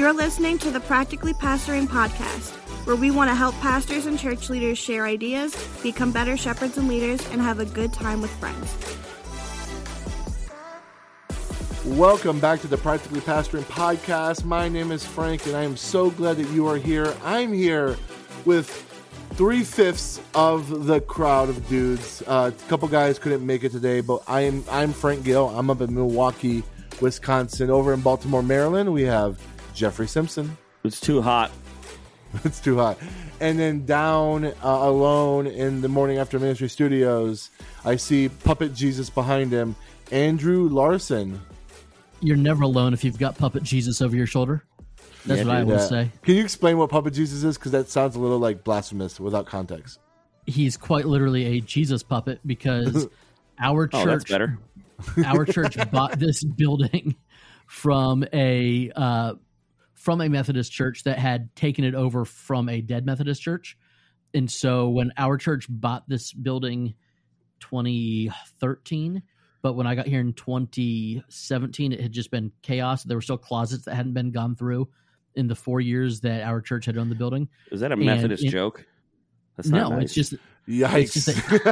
You're listening to the Practically Pastoring Podcast, where we want to help pastors and church leaders share ideas, become better shepherds and leaders, and have a good time with friends. Welcome back to the Practically Pastoring Podcast. My name is Frank, and I am so glad that you are here. I'm here with 3/5 of the crowd of dudes. A couple guys couldn't make it today, but I'm Frank Gill. I'm up in Milwaukee, Wisconsin. Over in Baltimore, Maryland, we have Jeffrey Simpson. It's too hot. It's too hot. And then down alone in the Morning After Ministry Studios, I see Puppet Jesus behind him, Andrew Larson. You're never alone if you've got Puppet Jesus over your shoulder. That's what I will say. Can you explain what Puppet Jesus is? Because that sounds a little like blasphemous without context. He's quite literally a Jesus puppet because our church, that's better. Our church bought this building from a Methodist church that had taken it over from a dead Methodist church. And so when our church bought this building 2013, but when I got here in 2017, it had just been chaos. There were still closets that hadn't been gone through in the 4 years that our church had owned the building. Is that a Methodist joke? That's not nice. It's just... Yikes. It's just that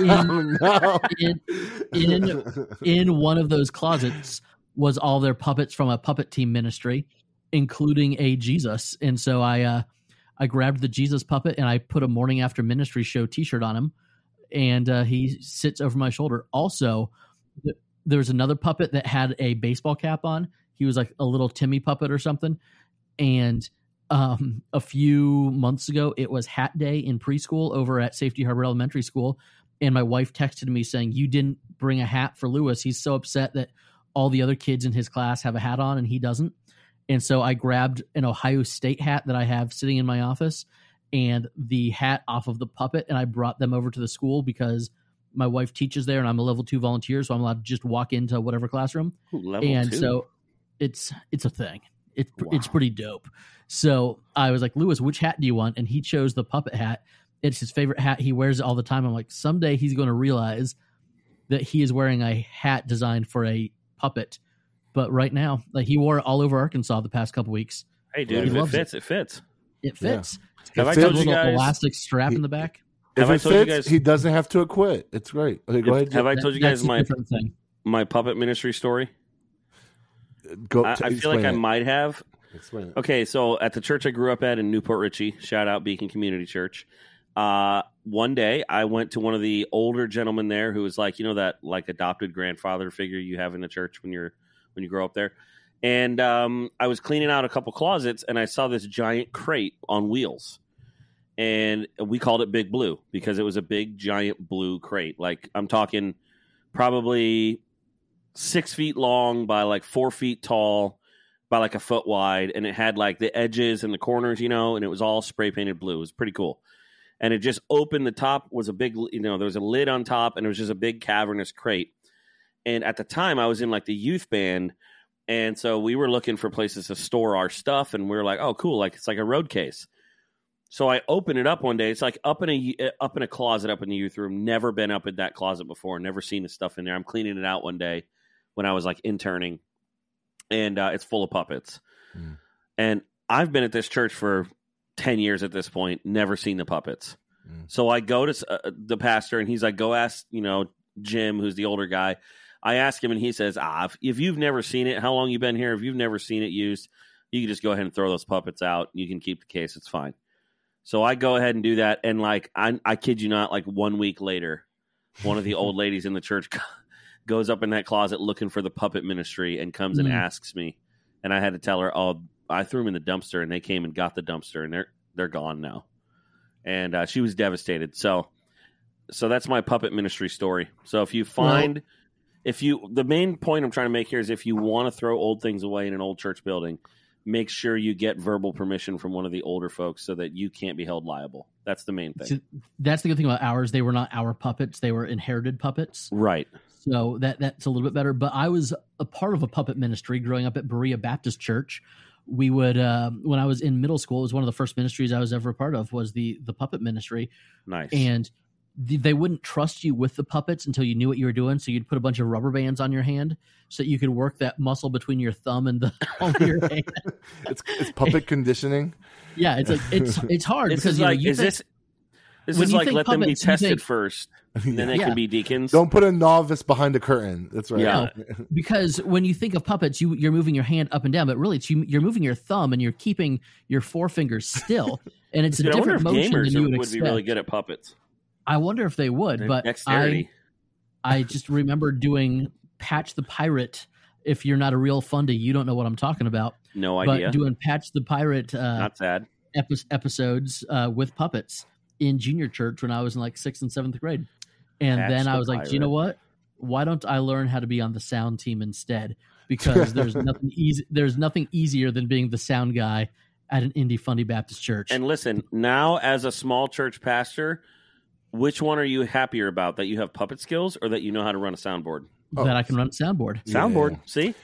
in one of those closets was all their puppets from a puppet team ministry, including a Jesus. And so I grabbed the Jesus puppet and I put a Morning After Ministry Show t-shirt on him, and he sits over my shoulder. Also, there was another puppet that had a baseball cap on. He was like a little Timmy puppet or something. And a few months ago, it was hat day in preschool over at Safety Harbor Elementary School. And my wife texted me saying, "You didn't bring a hat for Lewis. He's so upset that all the other kids in his class have a hat on and he doesn't." And so I grabbed an Ohio State hat that I have sitting in my office and the hat off of the puppet. And I brought them over to the school because my wife teaches there and I'm a level 2 volunteer. So I'm allowed to just walk into whatever classroom. Ooh, level 2. So it's a thing. It's pretty dope. So I was like, "Lewis, which hat do you want?" And he chose the puppet hat. It's his favorite hat. He wears it all the time. I'm like, someday he's going to realize that he is wearing a hat designed for a puppet. But right now, like, he wore it all over Arkansas the past couple weeks. Hey, dude, it fits. It fits. Yeah. Have I told you guys elastic strap in the back? If it fits, he doesn't have to acquit. It's great. Okay, go ahead. Have I told you guys my puppet ministry story? I feel like I might have. Explain it. Okay, so at the church I grew up at in New Port Richey, shout out Beacon Community Church. One day I went to one of the older gentlemen there who was like, you know, that like adopted grandfather figure you have in the church when you grow up there. And I was cleaning out a couple closets and I saw this giant crate on wheels. And we called it Big Blue because it was a big giant blue crate. Like, I'm talking probably 6 feet long by like 4 feet tall by like a foot wide. And it had like the edges and the corners, you know, and it was all spray painted blue. It was pretty cool. And it just opened. The top was a big, you know, there was a lid on top and it was just a big cavernous crate. And at the time I was in like the youth band. And so we were looking for places to store our stuff. And we were like, oh, cool. Like, it's like a road case. So I open it up one day. It's like up in a closet up in the youth room. Never been up in that closet before. Never seen the stuff in there. I'm cleaning it out one day when I was like interning, and it's full of puppets. Mm. And I've been at this church for 10 years at this point, never seen the puppets. Mm. So I go to the pastor and he's like, go ask, you know, Jim, who's the older guy. I ask him and he says, if you've never seen it, how long you been here? If you've never seen it used, you can just go ahead and throw those puppets out. You can keep the case. It's fine. So I go ahead and do that. And like, I kid you not, like 1 week later, one of the old ladies in the church goes up in that closet looking for the puppet ministry and comes and asks me. And I had to tell her, oh, I threw them in the dumpster and they came and got the dumpster and they're gone now. And she was devastated. So that's my puppet ministry story. So if you find, the main point I'm trying to make here is if you want to throw old things away in an old church building, make sure you get verbal permission from one of the older folks so that you can't be held liable. That's the main thing. So that's the good thing about ours. They were not our puppets. They were inherited puppets. Right. So that's a little bit better. But I was a part of a puppet ministry growing up at Berea Baptist Church. We would, when I was in middle school, it was one of the first ministries I was ever a part of was the puppet ministry. Nice. And they wouldn't trust you with the puppets until you knew what you were doing. So you'd put a bunch of rubber bands on your hand so that you could work that muscle between your thumb and the palm of your hand. It's puppet conditioning. Yeah, it's like it's hard this because is like, you know, you is think, this is like let puppets, them be tested first, and then they can be deacons. Don't put a novice behind a curtain. That's right. Yeah, no, because when you think of puppets, you're moving your hand up and down, but really it's you're moving your thumb and you're keeping your forefinger still, and it's a different motion than you would expect. Be really good at puppets. I wonder if they would, but I just remember doing Patch the Pirate. If you're not a real Fundy, you don't know what I'm talking about. No idea. But doing Patch the Pirate episodes with puppets in junior church when I was in like 6th and 7th grade. And Patch then I was like, do you know what? Why don't I learn how to be on the sound team instead? Because there's nothing easy. There's nothing easier than being the sound guy at an indie Fundy Baptist church. And listen, now as a small church pastor, which one are you happier about, that you have puppet skills or that you know how to run a soundboard? Oh. That I can run a soundboard. Soundboard, yeah. See?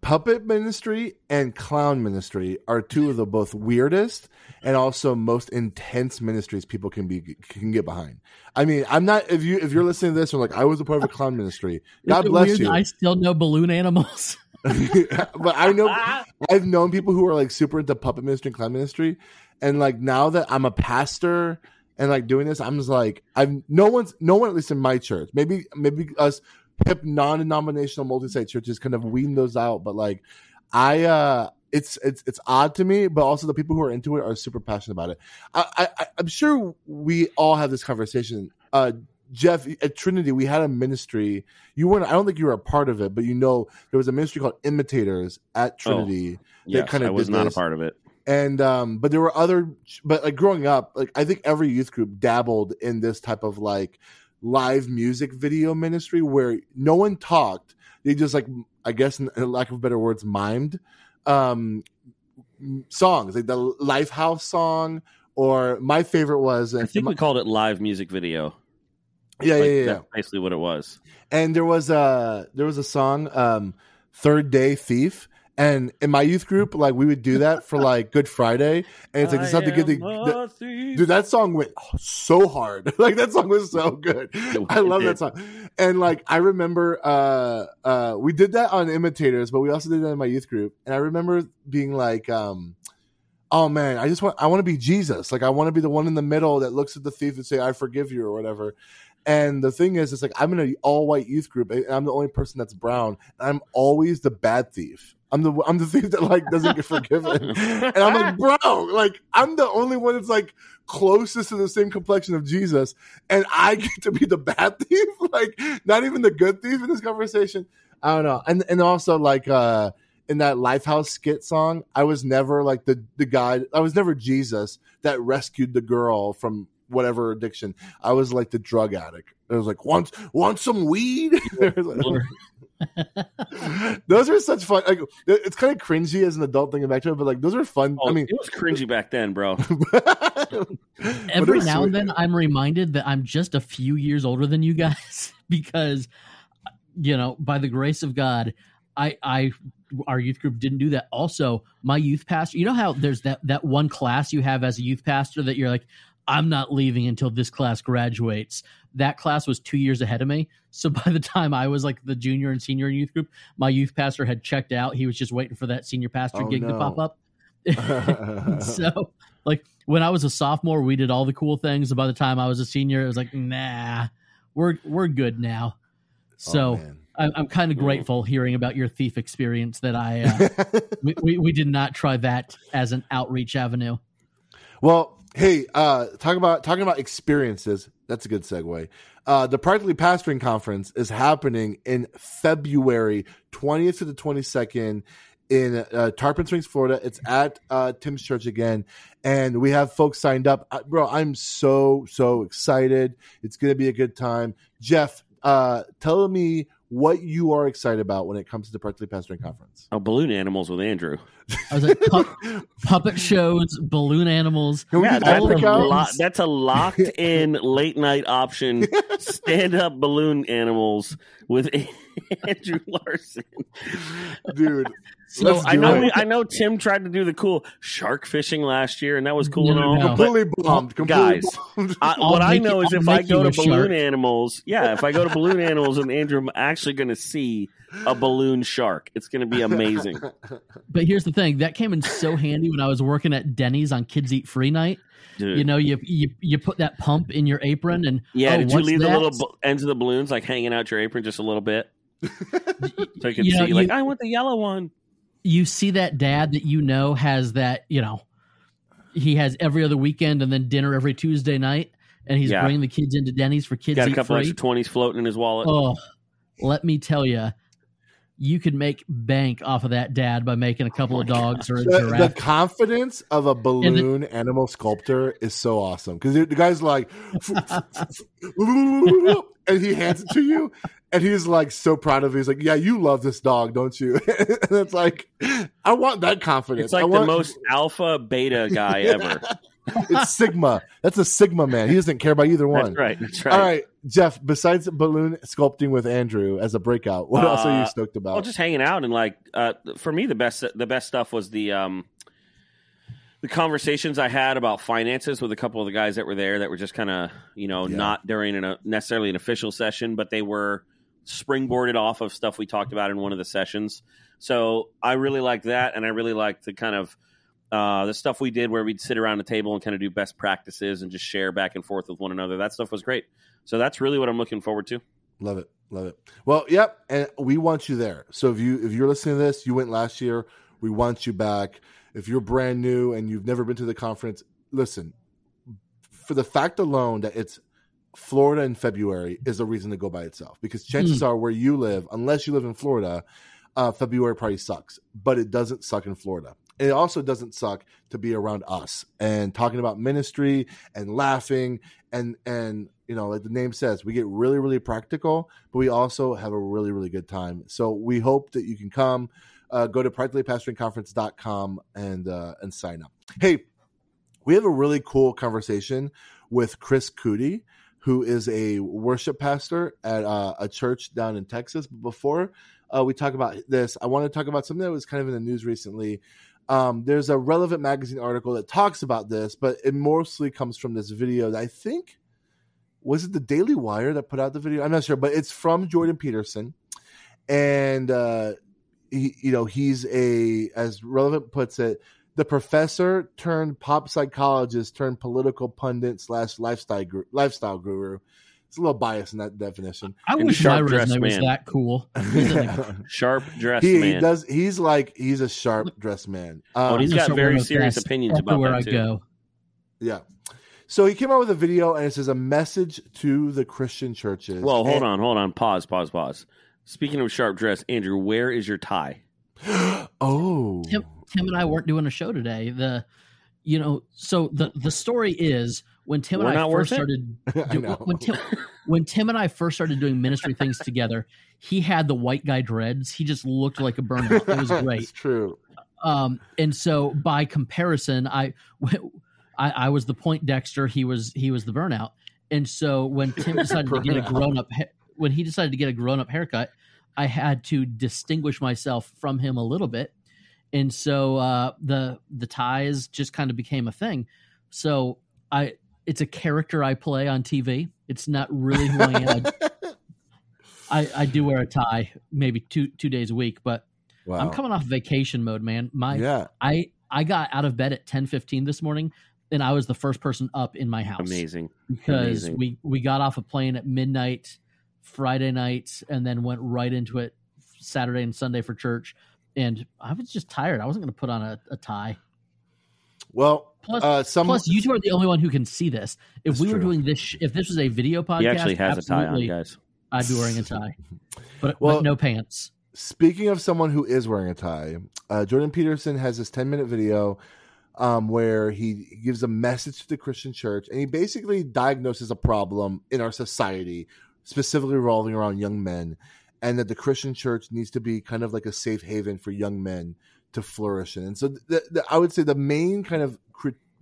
Puppet ministry and clown ministry are two of the both weirdest and also most intense ministries people can get behind. I mean, I'm not if you're listening to this and like I was a part of a clown ministry. God bless you. I still know balloon animals. But I've known people who are like super into puppet ministry and clown ministry, and like now that I'm a pastor and like doing this, I'm just like no one at least in my church. Maybe us hip non-denominational multi-site churches kind of wean those out. But like it's odd to me. But also the people who are into it are super passionate about it. I'm sure we all have this conversation. Jeff, at Trinity, we had a ministry. I don't think you were a part of it, but you know there was a ministry called Imitators at Trinity. I was not a part of it. And but there were growing up, like I think every youth group dabbled in this type of like live music video ministry where no one talked. They just like, I guess in lack of better words, mimed songs, like the Lifehouse song, or my favorite was I think we called it live music video. Yeah. That's basically what it was. And there was a song, Third Day Thief. And in my youth group, like we would do that for like Good Friday, and it's like it's not to get dude. That song went so hard. Like that song was so good. I love that song. And like I remember, we did that on Imitators, but we also did that in my youth group. And I remember being like, "Oh man, I want to be Jesus. Like I want to be the one in the middle that looks at the thief and say, 'I forgive you,' or whatever." And the thing is, it's like I'm in an all-white youth group, and I'm the only person that's brown. And I'm always the bad thief. I'm the thief that like doesn't get forgiven, and I'm like, bro, like I'm the only one that's like closest to the same complexion of Jesus, and I get to be the bad thief, like not even the good thief in this conversation. I don't know, and also like in that Lifehouse skit song, I was never like the guy. I was never Jesus that rescued the girl from whatever addiction. I was like the drug addict. I was like, want some weed? Those are such fun. Like, it's kind of cringy as an adult thinking back to it, but like those are fun. I mean, it was cringy back then, bro. Every now and then, I'm reminded that I'm just a few years older than you guys because, you know, by the grace of God, our youth group didn't do that. Also, my youth pastor. You know how there's that one class you have as a youth pastor that you're like, I'm not leaving until this class graduates. That class was 2 years ahead of me. So by the time I was like the junior and senior youth group, my youth pastor had checked out. He was just waiting for that senior pastor gig to pop up. So like when I was a sophomore, we did all the cool things. And by the time I was a senior, it was like, nah, we're good now. So I'm kind of grateful hearing about your thief experience that we did not try that as an outreach avenue. Well, hey, talking about experiences, that's a good segue. The Practically Pastoring Conference is happening in February 20th to the 22nd in Tarpon Springs, Florida. It's at Tim's Church again, and we have folks signed up. Bro, I'm so excited. It's going to be a good time. Jeff, tell me what you are excited about when it comes to the Practically Pastoring Conference. Oh, balloon animals with Andrew. I was like, puppet shows, balloon animals. Yeah, that's a locked-in late-night option, stand-up balloon animals with Andrew Larson. Dude. So I know Tim tried to do the cool shark fishing last year, and that was cool. No. Completely bombed. If I go to balloon animals with Andrew, I'm actually going to see a balloon shark. It's going to be amazing. But here's the thing. That came in so handy when I was working at Denny's on Kids Eat Free night. Dude. You know, you put that pump in your apron and did you leave the little ends of the balloons like hanging out your apron just a little bit? So you can see, I want the yellow one. You see that dad that you know has that, he has every other weekend and then dinner every Tuesday night, and he's bringing the kids into Denny's for Kids Eat Free. Got a couple extra 20s floating in his wallet. Oh, let me tell you, you could make bank off of that dad by making a couple of dogs or a giraffe. The confidence of a balloon animal sculptor is so awesome, because the guy's like, and he hands it to you, and he's like so proud of it. He's like, yeah, you love this dog, don't you? And it's like, I want that confidence. It's like the most alpha beta guy ever. It's Sigma. That's a Sigma man. He doesn't care about either one. That's right. All right, Jeff, besides balloon sculpting with Andrew as a breakout, what else are you stoked about? Well, just hanging out, and for me, the best stuff was the conversations I had about finances with a couple of the guys that were there that were just kind of, not during necessarily an official session, but they were springboarded off of stuff we talked about in one of the sessions. So I really liked that, and I really liked the kind of the stuff we did where we'd sit around the table and kind of do best practices and just share back and forth with one another. That stuff was great. So that's really what I'm looking forward to. Love it. Well, yep. And we want you there. So if you're listening to this, you went last year, we want you back. If you're brand new and you've never been to the conference, listen, for the fact alone that it's Florida in February is a reason to go by itself, because chances are where you live, unless you live in Florida, February probably sucks, but it doesn't suck in Florida. It also doesn't suck to be around us and talking about ministry and laughing and like the name says, we get really, really practical, but we also have a really, really good time. So we hope that you can come. Go to PracticallyPastoringConference.com and sign up. Hey, we have a really cool conversation with Chris Cootie, who is a worship pastor at a church down in Texas. But before we talk about this, I want to talk about something that was kind of in the news recently. There's a Relevant magazine article that talks about this, but it mostly comes from this video that I think, was it the Daily Wire that put out the video? I'm not sure, but it's from Jordan Peterson. And he's as Relevant puts it, the professor turned pop psychologist turned political pundit / lifestyle guru. It's a little bias in that definition. I wish my resume was that cool. Sharp dressed man. He's a sharp dressed man. He's got very serious opinions about where I go. Yeah. So he came out with a video, and it says a message to the Christian churches. Well, hold on. Pause. Speaking of sharp dress, Andrew, where is your tie? Oh. Tim and I weren't doing a show today. The story is when Tim and I first started doing ministry things together, he had the white guy dreads. He just looked like a burnout. It was great. It's true. And so by comparison, I was the point Dexter, he was the burnout. And so when Tim decided to get a grown-up When he decided to get a grown-up haircut, I had to distinguish myself from him a little bit, and so the ties just kind of became a thing. So it's a character I play on TV. It's not really who I am. I do wear a tie maybe two days a week, but wow. I'm coming off vacation mode, man. I got out of bed at 10:15 this morning. And I was the first person up in my house. Amazing, because we got off a plane at midnight Friday night, and then went right into it Saturday and Sunday for church. And I was just tired. I wasn't going to put on a tie. Well, plus you two are the only one who can see this. If we were doing this, if this was a video podcast, he actually has a tie on, guys. I'd be wearing a tie, but no pants. Speaking of someone who is wearing a tie, Jordan Peterson has this 10-minute video where he gives a message to the Christian church, and he basically diagnoses a problem in our society, specifically revolving around young men, and that the Christian church needs to be kind of like a safe haven for young men to flourish in. And so I would say the main kind of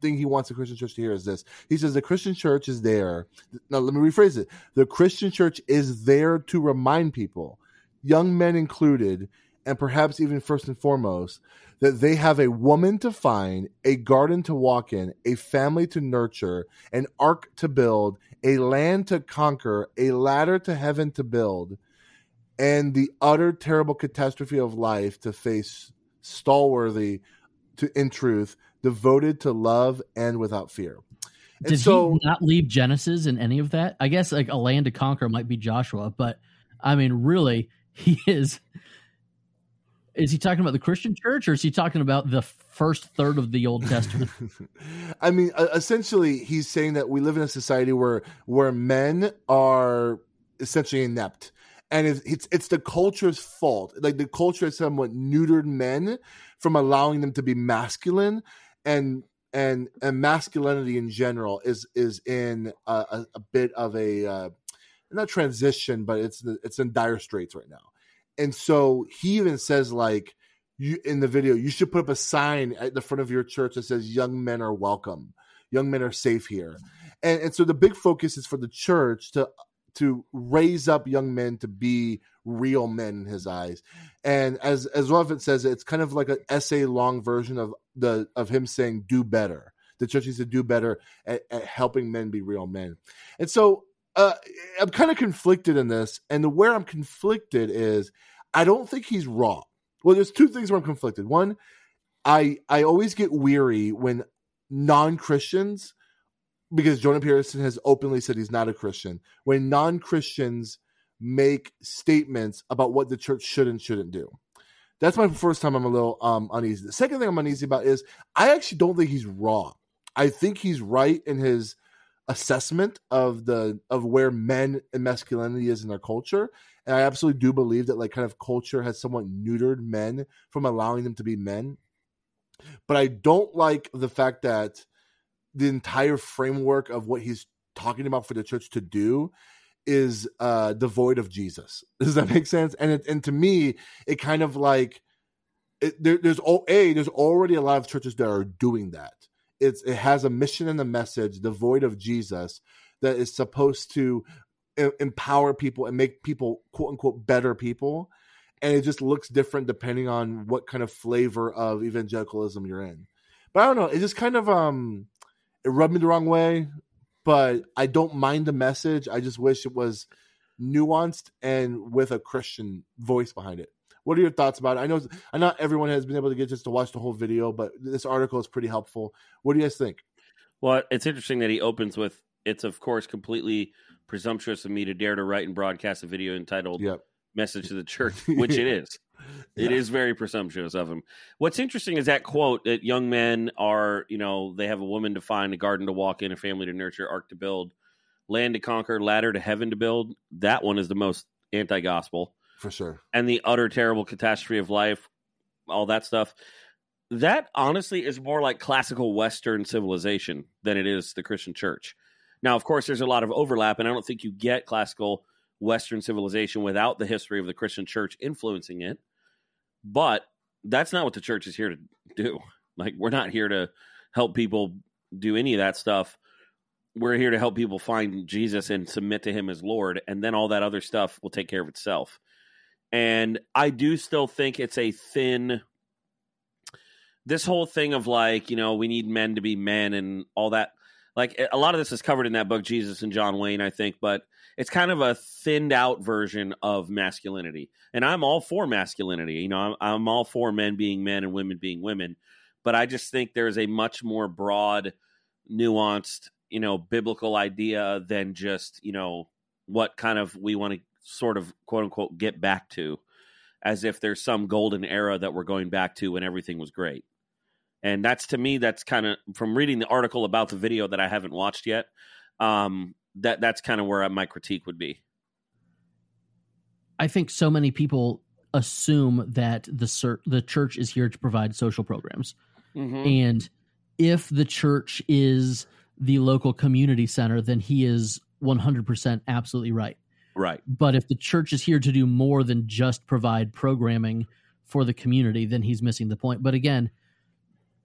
thing he wants the Christian church to hear is this. He says the Christian church is there. Now, let me rephrase it. The Christian church is there to remind people young men included, and perhaps even first and foremost, that they have a woman to find, a garden to walk in, a family to nurture, an ark to build, a land to conquer, a ladder to heaven to build, and the utter terrible catastrophe of life to face stalworthy, to, in truth, devoted to love and without fear. And did he not leave Genesis in any of that? I guess like a land to conquer might be Joshua, but I mean, really, he is... Is he talking about the Christian church, or is he talking about the first third of the Old Testament? I mean, essentially, he's saying that we live in a society where men are essentially inept, and it's the culture's fault. Like, the culture has somewhat neutered men from allowing them to be masculine, and masculinity in general is in a bit of a not transition, but it's in dire straits right now. And so he even says, like, you in the video, you should put up a sign at the front of your church that says, young men are welcome. Young men are safe here. And so the big focus is for the church to raise up young men to be real men in his eyes. And as Relevant says, it's kind of like an essay long version of him saying, do better. The church needs to do better at helping men be real men. And so I'm kind of conflicted in this, and where I'm conflicted is I don't think he's wrong. Well, there's two things where I'm conflicted. One, I always get weary when non-Christians, because Jordan Peterson has openly said he's not a Christian, when non-Christians make statements about what the church should and shouldn't do. That's my first time I'm a little uneasy. The second thing I'm uneasy about is I actually don't think he's wrong. I think he's right in his assessment of where men and masculinity is in our culture, and I absolutely do believe that, like, kind of culture has somewhat neutered men from allowing them to be men. But I don't like the fact that the entire framework of what he's talking about for the church to do is devoid of Jesus. Does that make sense? And to me, it kind of like there's already a lot of churches that are doing that. It has a mission and a message devoid of Jesus that is supposed to empower people and make people, quote unquote, better people. And it just looks different depending on what kind of flavor of evangelicalism you're in. But I don't know. It just kind of, it rubbed me the wrong way, but I don't mind the message. I just wish it was nuanced and with a Christian voice behind it. What are your thoughts about it? I know not everyone has been able to get just to watch the whole video, but this article is pretty helpful. What do you guys think? Well, it's interesting that he opens with, it's, of course, completely presumptuous of me to dare to write and broadcast a video entitled Message to the Church, which it is. It is very presumptuous of him. What's interesting is that quote that young men are, you know, they have a woman to find, a garden to walk in, a family to nurture, ark to build, land to conquer, ladder to heaven to build. That one is the most anti-gospel. For sure. And the utter terrible catastrophe of life, all that stuff. That honestly is more like classical Western civilization than it is the Christian church. Now, of course, there's a lot of overlap, and I don't think you get classical Western civilization without the history of the Christian church influencing it. But that's not what the church is here to do. Like, we're not here to help people do any of that stuff. We're here to help people find Jesus and submit to him as Lord, and then all that other stuff will take care of itself. And I do still think it's a thin, this whole thing of, like, you know, we need men to be men and all that. Like, a lot of this is covered in that book, Jesus and John Wayne, I think, but it's kind of a thinned out version of masculinity. And I'm all for masculinity. You know, I'm all for men being men and women being women, but I just think there's a much more broad, nuanced, you know, biblical idea than just, you know, what kind of we want to sort of, quote unquote, get back to, as if there's some golden era that we're going back to when everything was great. And that's, to me, that's kind of, from reading the article about the video that I haven't watched yet, that's kind of where my critique would be. I think so many people assume that the church is here to provide social programs. Mm-hmm. And if the church is the local community center, then he is 100% absolutely right. Right. But if the church is here to do more than just provide programming for the community, then he's missing the point. But again,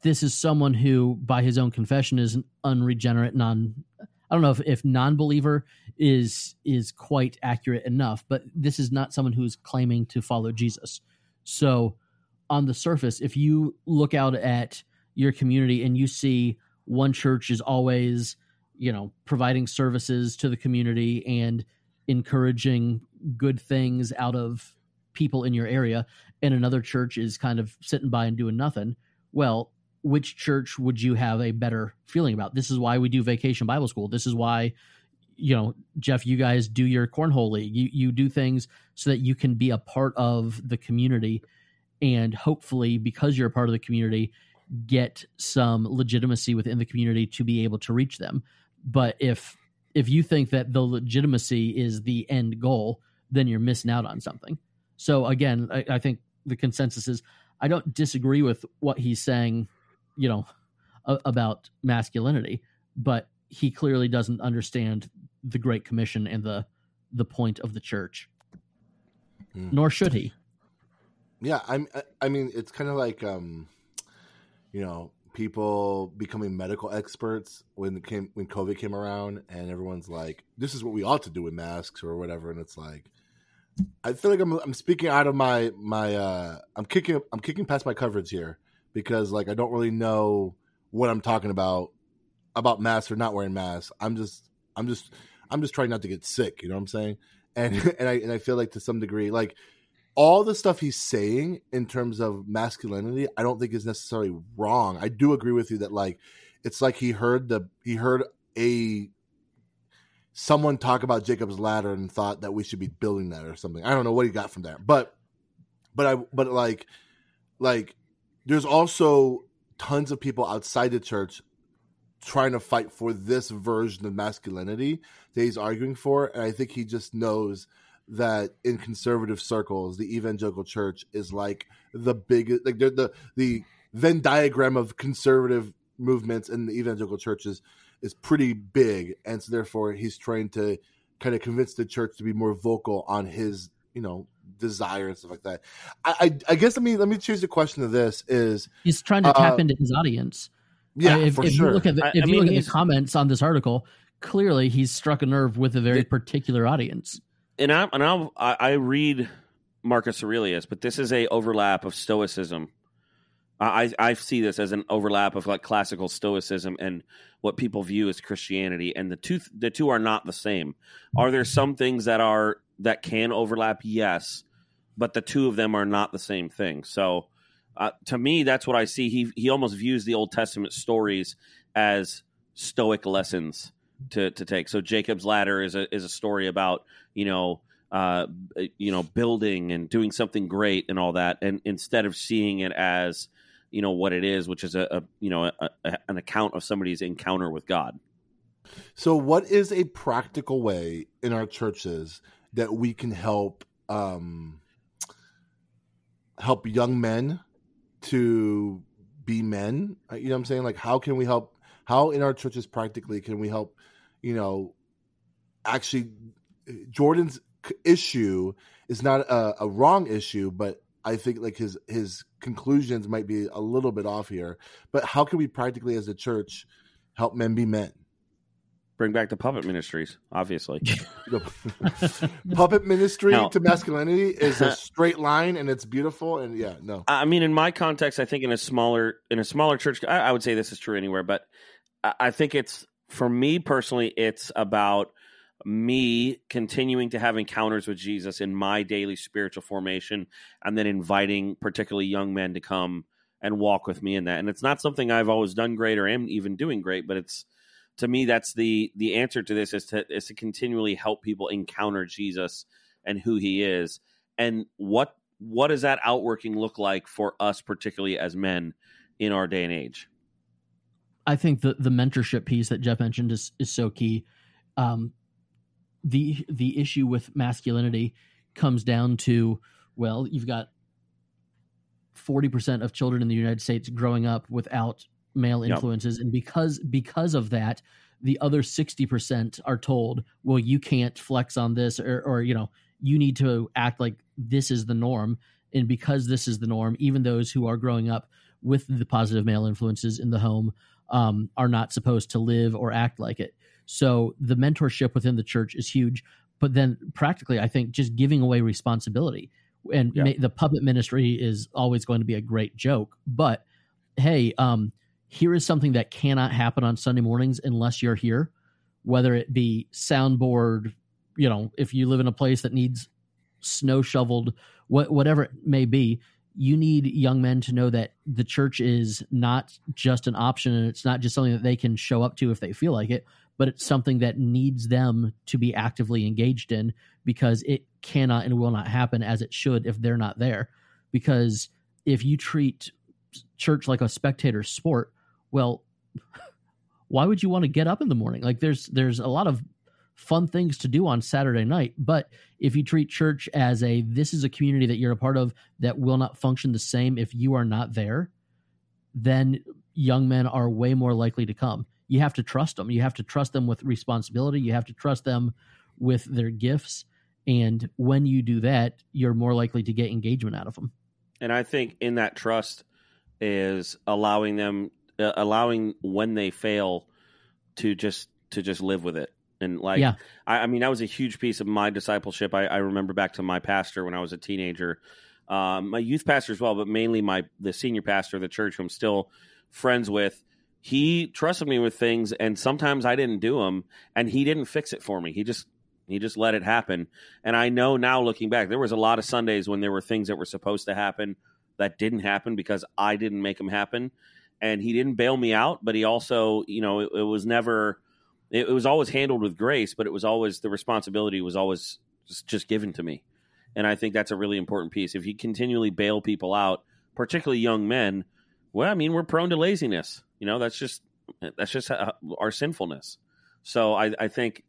this is someone who, by his own confession, is an unregenerate, non, I don't know if non-believer is quite accurate enough, but this is not someone who's claiming to follow Jesus. So on the surface, if you look out at your community and you see one church is always, you know, providing services to the community and encouraging good things out of people in your area, and another church is kind of sitting by and doing nothing, well, which church would you have a better feeling about? This is why we do Vacation Bible School. This is why, you know, Jeff, you guys do your cornhole league. You do things so that you can be a part of the community, and hopefully because you're a part of the community, get some legitimacy within the community to be able to reach them. But if you think that the legitimacy is the end goal, then you're missing out on something. So again, I think the consensus is I don't disagree with what he's saying, you know, about masculinity, but he clearly doesn't understand the Great Commission and the point of the church. Mm. Nor should he. Yeah, I mean, it's kind of like, you know, people becoming medical experts when COVID came around, and everyone's like, this is what we ought to do with masks or whatever. And it's like, I feel like I'm speaking out of I'm kicking past my coverage here, because like I don't really know what I'm talking about masks or not wearing masks. I'm just trying not to get sick, you know what I'm saying? And I feel like to some degree, like all the stuff he's saying in terms of masculinity, I don't think is necessarily wrong. I do agree with you that like it's like he heard someone talk about Jacob's ladder and thought that we should be building that or something. I don't know what he got from that, but there's also tons of people outside the church trying to fight for this version of masculinity that he's arguing for. And I think he just knows that in conservative circles, the evangelical church is like the biggest, like the Venn diagram of conservative movements in the evangelical churches is pretty big. And so therefore he's trying to kind of convince the church to be more vocal on his, you know, desire and stuff like that. I guess, let me choose the question of this is... He's trying to tap into his audience. Yeah, if sure. You look at the comments on this article, clearly he's struck a nerve with a very particular audience. And I read Marcus Aurelius, but this is a overlap of Stoicism. I see this as an overlap of like classical Stoicism and what people view as Christianity, and the two are not the same. Are there some things that can overlap? Yes, but the two of them are not the same thing. So to me, that's what I see. He almost views the Old Testament stories as Stoic lessons to take. So Jacob's ladder is a story about, you know, building and doing something great and all that, and instead of seeing it as, you know, what it is, which is an account of somebody's encounter with God. So what is a practical way in our churches that we can help help young men to be men? You know what I'm saying? Like, how can we help? How in our churches practically can we help, you know, actually Jordan's issue is not a wrong issue, but I think like his conclusions might be a little bit off here, but how can we practically as a church help men be men? Bring back the puppet ministries, obviously. Puppet ministry to masculinity is a straight line, and it's beautiful. And yeah, no, I mean, in my context, I think in a smaller church, I would say this is true anywhere, but I think it's, for me personally, it's about me continuing to have encounters with Jesus in my daily spiritual formation, and then inviting particularly young men to come and walk with me in that. And it's not something I've always done great or am even doing great, but it's, to me, that's the answer to this is to continually help people encounter Jesus and who he is. And what does that outworking look like for us, particularly as men in our day and age? I think the mentorship piece that Jeff mentioned is so key. The issue with masculinity comes down to, well, you've got 40% of children in the United States growing up without male influences. Yep. And because of that, the other 60% are told, well, you can't flex on this or, you know, you need to act like this is the norm. And because this is the norm, even those who are growing up with the positive male influences in the home are not supposed to live or act like it. So the mentorship within the church is huge. But then practically, I think just giving away responsibility. And the puppet ministry is always going to be a great joke. But hey, here is something that cannot happen on Sunday mornings unless you're here, whether it be soundboard, you know, if you live in a place that needs snow shoveled, whatever it may be, you need young men to know that the church is not just an option and it's not just something that they can show up to if they feel like it, but it's something that needs them to be actively engaged in, because it cannot and will not happen as it should if they're not there. Because if you treat church like a spectator sport, well, why would you want to get up in the morning? Like there's a lot of fun things to do on Saturday night. But if you treat church as this is a community that you're a part of that will not function the same if you are not there, then young men are way more likely to come. You have to trust them. You have to trust them with responsibility. You have to trust them with their gifts. And when you do that, you're more likely to get engagement out of them. And I think in that trust is allowing them, allowing when they fail to just live with it. And like, yeah. I mean, that was a huge piece of my discipleship. I remember back to my pastor when I was a teenager, my youth pastor as well, but mainly the senior pastor of the church who I'm still friends with. He trusted me with things, and sometimes I didn't do them, and he didn't fix it for me. He just let it happen. And I know now, looking back, there was a lot of Sundays when there were things that were supposed to happen that didn't happen because I didn't make them happen. And he didn't bail me out, but he also, you know, it was never... It was always handled with grace, but it was always, the responsibility was always just given to me. And I think that's a really important piece. If you continually bail people out, particularly young men, well, I mean, we're prone to laziness. You know, that's just our sinfulness. So I think,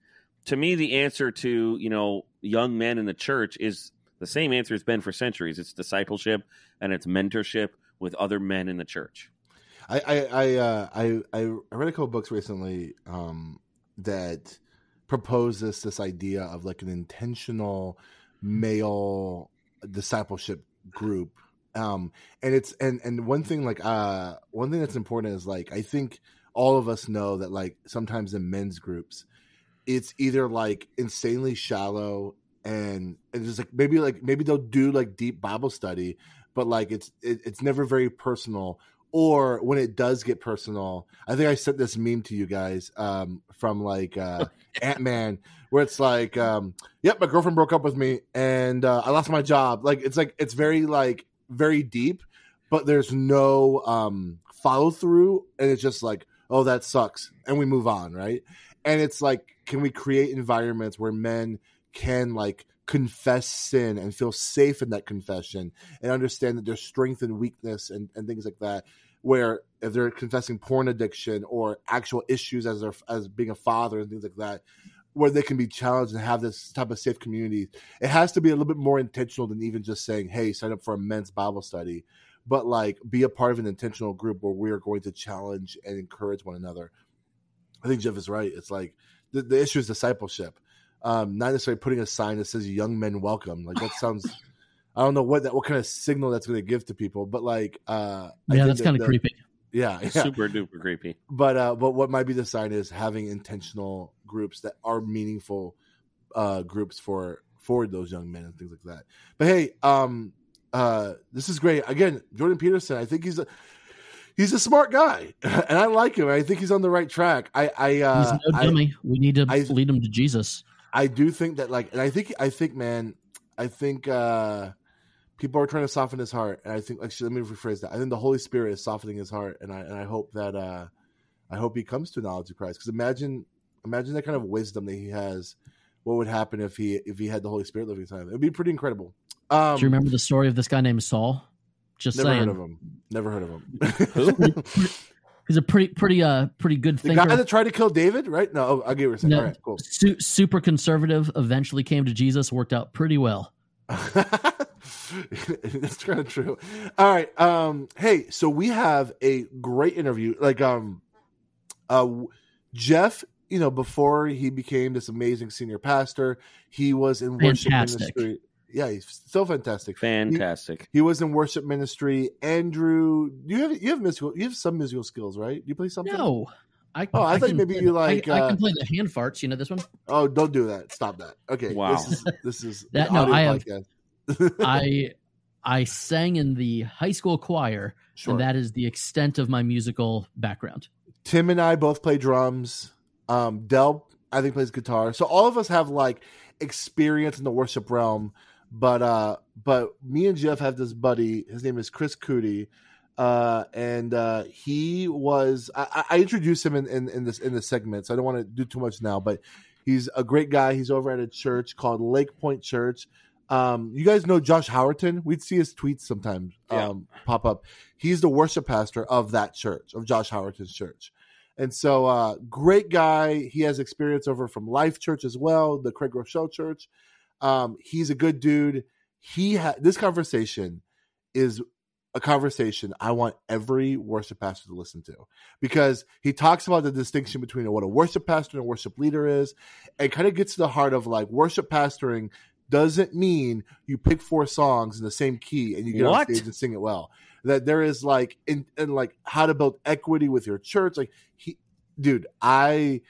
to me, the answer to, you know, young men in the church is the same answer it's been for centuries. It's discipleship and it's mentorship with other men in the church. I read a couple books recently, that proposes this idea of like an intentional male discipleship group. And it's, and one thing that's important is like, I think all of us know that like sometimes in men's groups, it's either like insanely shallow and it's just like, maybe they'll do like deep Bible study, but like it's never very personal. Or when it does get personal, I think I sent this meme to you guys from like Ant-Man, where it's like, "Yep, my girlfriend broke up with me, and I lost my job." Like it's very like very deep, but there's no follow through, and it's just like, "Oh, that sucks," and we move on, right? And it's like, can we create environments where men can like confess sin and feel safe in that confession and understand that there's strength and weakness and things like that, where if they're confessing porn addiction or actual issues as being a father and things like that, where they can be challenged and have this type of safe community. It has to be a little bit more intentional than even just saying, hey, sign up for a men's Bible study, but like be a part of an intentional group where we are going to challenge and encourage one another. I think Jeff is right. It's like the issue is discipleship. Not necessarily putting a sign that says "Young Men Welcome." Like that sounds, I don't know what kind of signal that's going to give to people, but like, yeah, that's kind of creepy. Yeah, super duper creepy. But what might be the sign is having intentional groups that are meaningful groups for those young men and things like that. But hey, this is great. Again, Jordan Peterson, I think he's a smart guy, and I like him. I think he's on the right track. He's no dummy. We need to lead him to Jesus. I do think that, like, and I think people are trying to soften his heart, and I think, actually, let me rephrase that. I think the Holy Spirit is softening his heart, and I hope he comes to a knowledge of Christ. Because imagine that kind of wisdom that he has. What would happen if he had the Holy Spirit living inside him? It would be pretty incredible. Do you remember the story of this guy named Saul? Just never saying. Never heard of him. Who? He's a pretty good thinker. The guy that tried to kill David, right? No, I get what you're saying. No, all right, cool. Super conservative, eventually came to Jesus, worked out pretty well. That's kind of true. All right. Hey, so we have a great interview. Like Jeff, you know, before he became this amazing senior pastor, he was in worship ministry. Yeah, he's still fantastic. He was in worship ministry. Andrew, you have some musical skills, right? You play something? No, I can play the hand farts. You know this one? Oh, don't do that. Stop that. Okay. Wow. This is that. No, I sang in the high school choir, sure, and that is the extent of my musical background. Tim and I both play drums. Del, I think, plays guitar. So all of us have like experience in the worship realm, but me and Jeff have this buddy. His name is Chris Cootie. And he was, I introduced him in this segment, so I don't want to do too much now, but he's a great guy. He's over at a church called Lake Point Church. You guys know Josh Howerton? We'd see his tweets sometimes pop up. He's the worship pastor of that church, of Josh Howerton's church. And so great guy. He has experience over from Life Church as well, the Craig Groeschel church. He's a good dude. This conversation is a conversation I want every worship pastor to listen to, because he talks about the distinction between what a worship pastor and a worship leader is, and kind of gets to the heart of like worship pastoring doesn't mean you pick four songs in the same key and you get on stage and sing it well. That there is like and like how to build equity with your church. Like I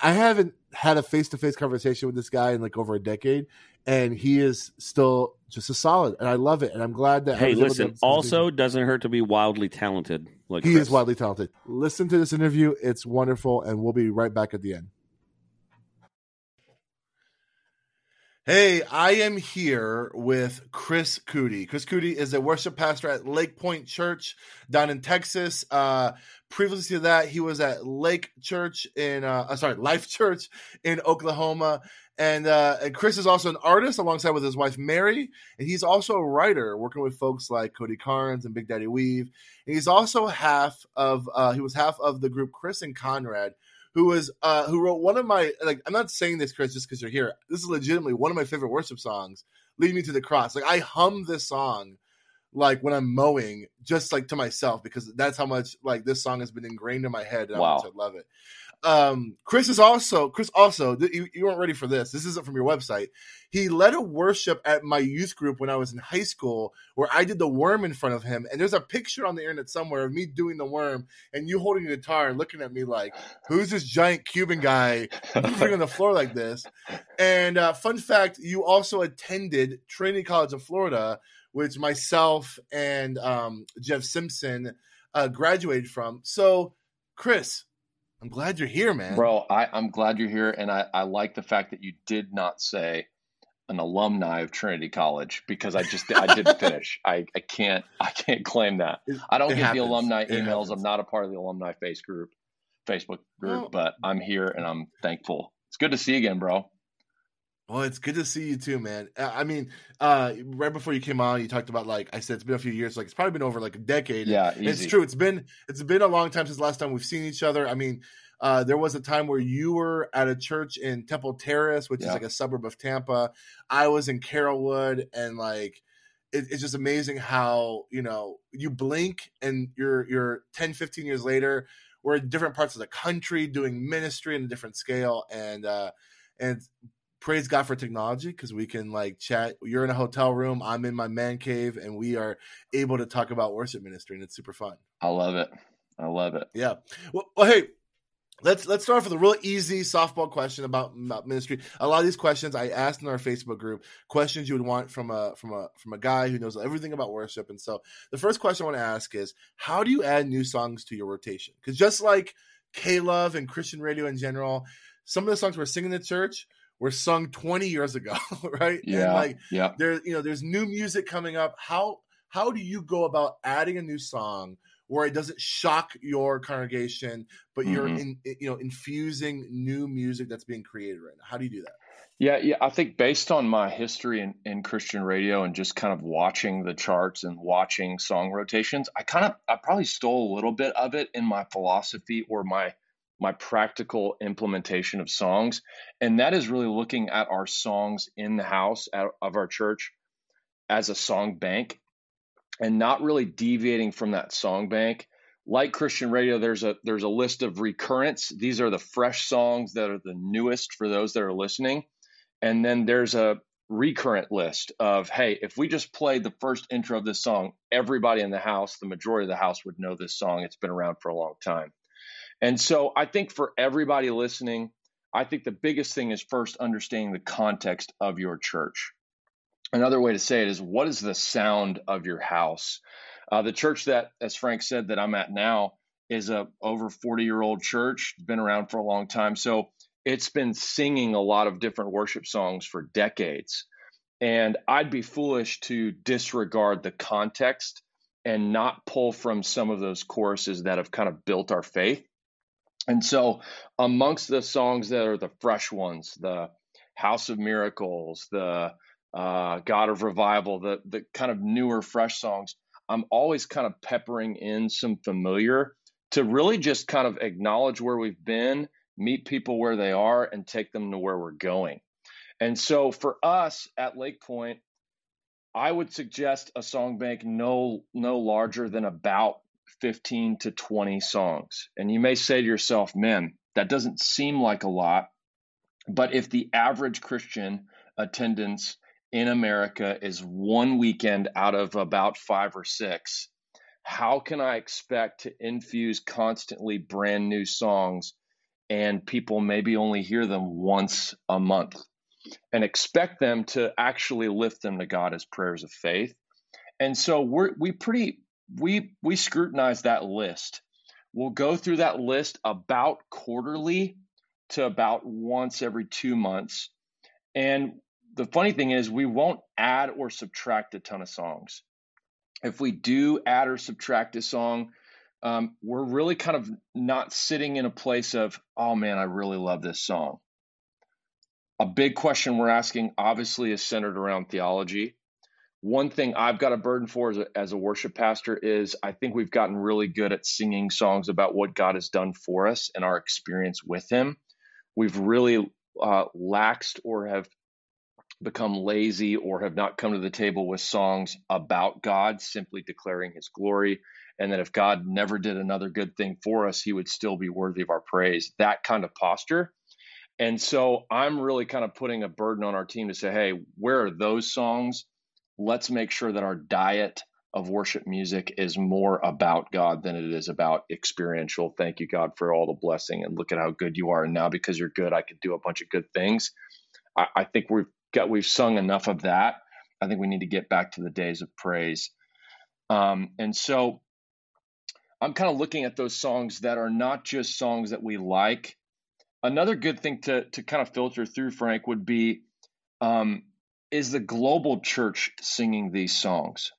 haven't had a face-to-face conversation with this guy in like over a decade, and he is still just a solid, and I love it, and I'm glad that. Hey, listen. Also, doesn't hurt to be wildly talented. Like he is wildly talented. Listen to this interview; it's wonderful, and we'll be right back at the end. Hey, I am here with Chris Cootie. Chris Cootie is a worship pastor at Lake Point Church down in Texas. Previously to that, he was at Life Church in Oklahoma. And Chris is also an artist alongside with his wife, Mary. And he's also a writer working with folks like Cody Carnes and Big Daddy Weave. And he's also half of the group Chris and Conrad, who wrote one of my, like, I'm not saying this, Chris, just because you're here. This is legitimately one of my favorite worship songs, Lead Me to the Cross. Like, I hum this song, like, when I'm mowing, just, like, to myself, because that's how much, like, this song has been ingrained in my head, and wow, I love it. Chris also, you weren't ready for this. This isn't from your website. He led a worship at my youth group when I was in high school, where I did the worm in front of him. And there's a picture on the internet somewhere of me doing the worm and you holding a guitar and looking at me like, who's this giant Cuban guy moving on the floor like this? And fun fact, you also attended Trinity College of Florida, which myself and Jeff Simpson graduated from. So, Chris, I'm glad you're here, man. Bro, I'm glad you're here, and I like the fact that you did not say an alumni of Trinity College, because I didn't finish. I can't claim that. I don't get the alumni emails. I'm not a part of the alumni Facebook group, but I'm here and I'm thankful. It's good to see you again, bro. Well, it's good to see you too, man. I mean, right before you came on, you talked about, like I said, it's been a few years. Like, it's probably been over like a decade. Yeah, easy. It's true. It's been a long time since the last time we've seen each other. I mean, there was a time where you were at a church in Temple Terrace, which is like a suburb of Tampa. I was in Carrollwood, and like it's just amazing how, you know, you blink and you're 10, 15 years later. We're in different parts of the country doing ministry on a different scale, and praise God for technology, because we can like chat. You're in a hotel room, I'm in my man cave, and we are able to talk about worship ministry, and it's super fun. I love it. Yeah. Well, hey, let's start off with a real easy softball question about ministry. A lot of these questions I asked in our Facebook group, questions you would want from a guy who knows everything about worship. And so the first question I want to ask is, how do you add new songs to your rotation? Because just like K-Love and Christian radio in general, some of the songs we're singing in the church were sung 20 years ago, right? Yeah. And like, yeah, there's new music coming up. How do you go about adding a new song where it doesn't shock your congregation, but you're infusing new music that's being created right now? How do you do that? Yeah. I think based on my history in Christian radio and just kind of watching the charts and watching song rotations, I probably stole a little bit of it in my philosophy or my practical implementation of songs. And that is really looking at our songs in the house of our church as a song bank, and not really deviating from that song bank. Like Christian radio, there's a list of recurrence. These are the fresh songs that are the newest for those that are listening. And then there's a recurrent list of, hey, if we just played the first intro of this song, everybody in the house, the majority of the house, would know this song. It's been around for a long time. And so I think for everybody listening, I think the biggest thing is first understanding the context of your church. Another way to say it is, what is the sound of your house? The church that, as Frank said, that I'm at now is a over 40-year-old church, been around for a long time. So it's been singing a lot of different worship songs for decades. And I'd be foolish to disregard the context and not pull from some of those choruses that have kind of built our faith. And so amongst the songs that are the fresh ones, the House of Miracles, the God of Revival, the kind of newer, fresh songs, I'm always kind of peppering in some familiar to really just kind of acknowledge where we've been, meet people where they are, and take them to where we're going. And so for us at Lake Point, I would suggest a song bank no larger than about 15 to 20 songs. And you may say to yourself, man, that doesn't seem like a lot. But if the average Christian attendance in America is one weekend out of about 5 or 6, how can I expect to infuse constantly brand new songs and people maybe only hear them once a month and expect them to actually lift them to God as prayers of faith? And so we scrutinize that list. We'll go through that list about quarterly to about once every 2 months. And the funny thing is, we won't add or subtract a ton of songs. If we do add or subtract a song, we're really kind of not sitting in a place of, oh man, I really love this song. A big question we're asking, obviously, is centered around theology. One thing I've got a burden for as a worship pastor is I think we've gotten really good at singing songs about what God has done for us and our experience with Him. We've really laxed or have become lazy or have not come to the table with songs about God, simply declaring His glory, and that if God never did another good thing for us, He would still be worthy of our praise, that kind of posture. And so I'm really kind of putting a burden on our team to say, hey, where are those songs? Let's make sure that our diet of worship music is more about God than it is about experiential. Thank you, God, for all the blessing, and look at how good you are. And now because you're good, I could do a bunch of good things. I think we've sung enough of that. I think we need to get back to the days of praise. And so I'm kind of looking at those songs that are not just songs that we like. Another good thing to kind of filter through, Frank, would be, is the global church singing these songs?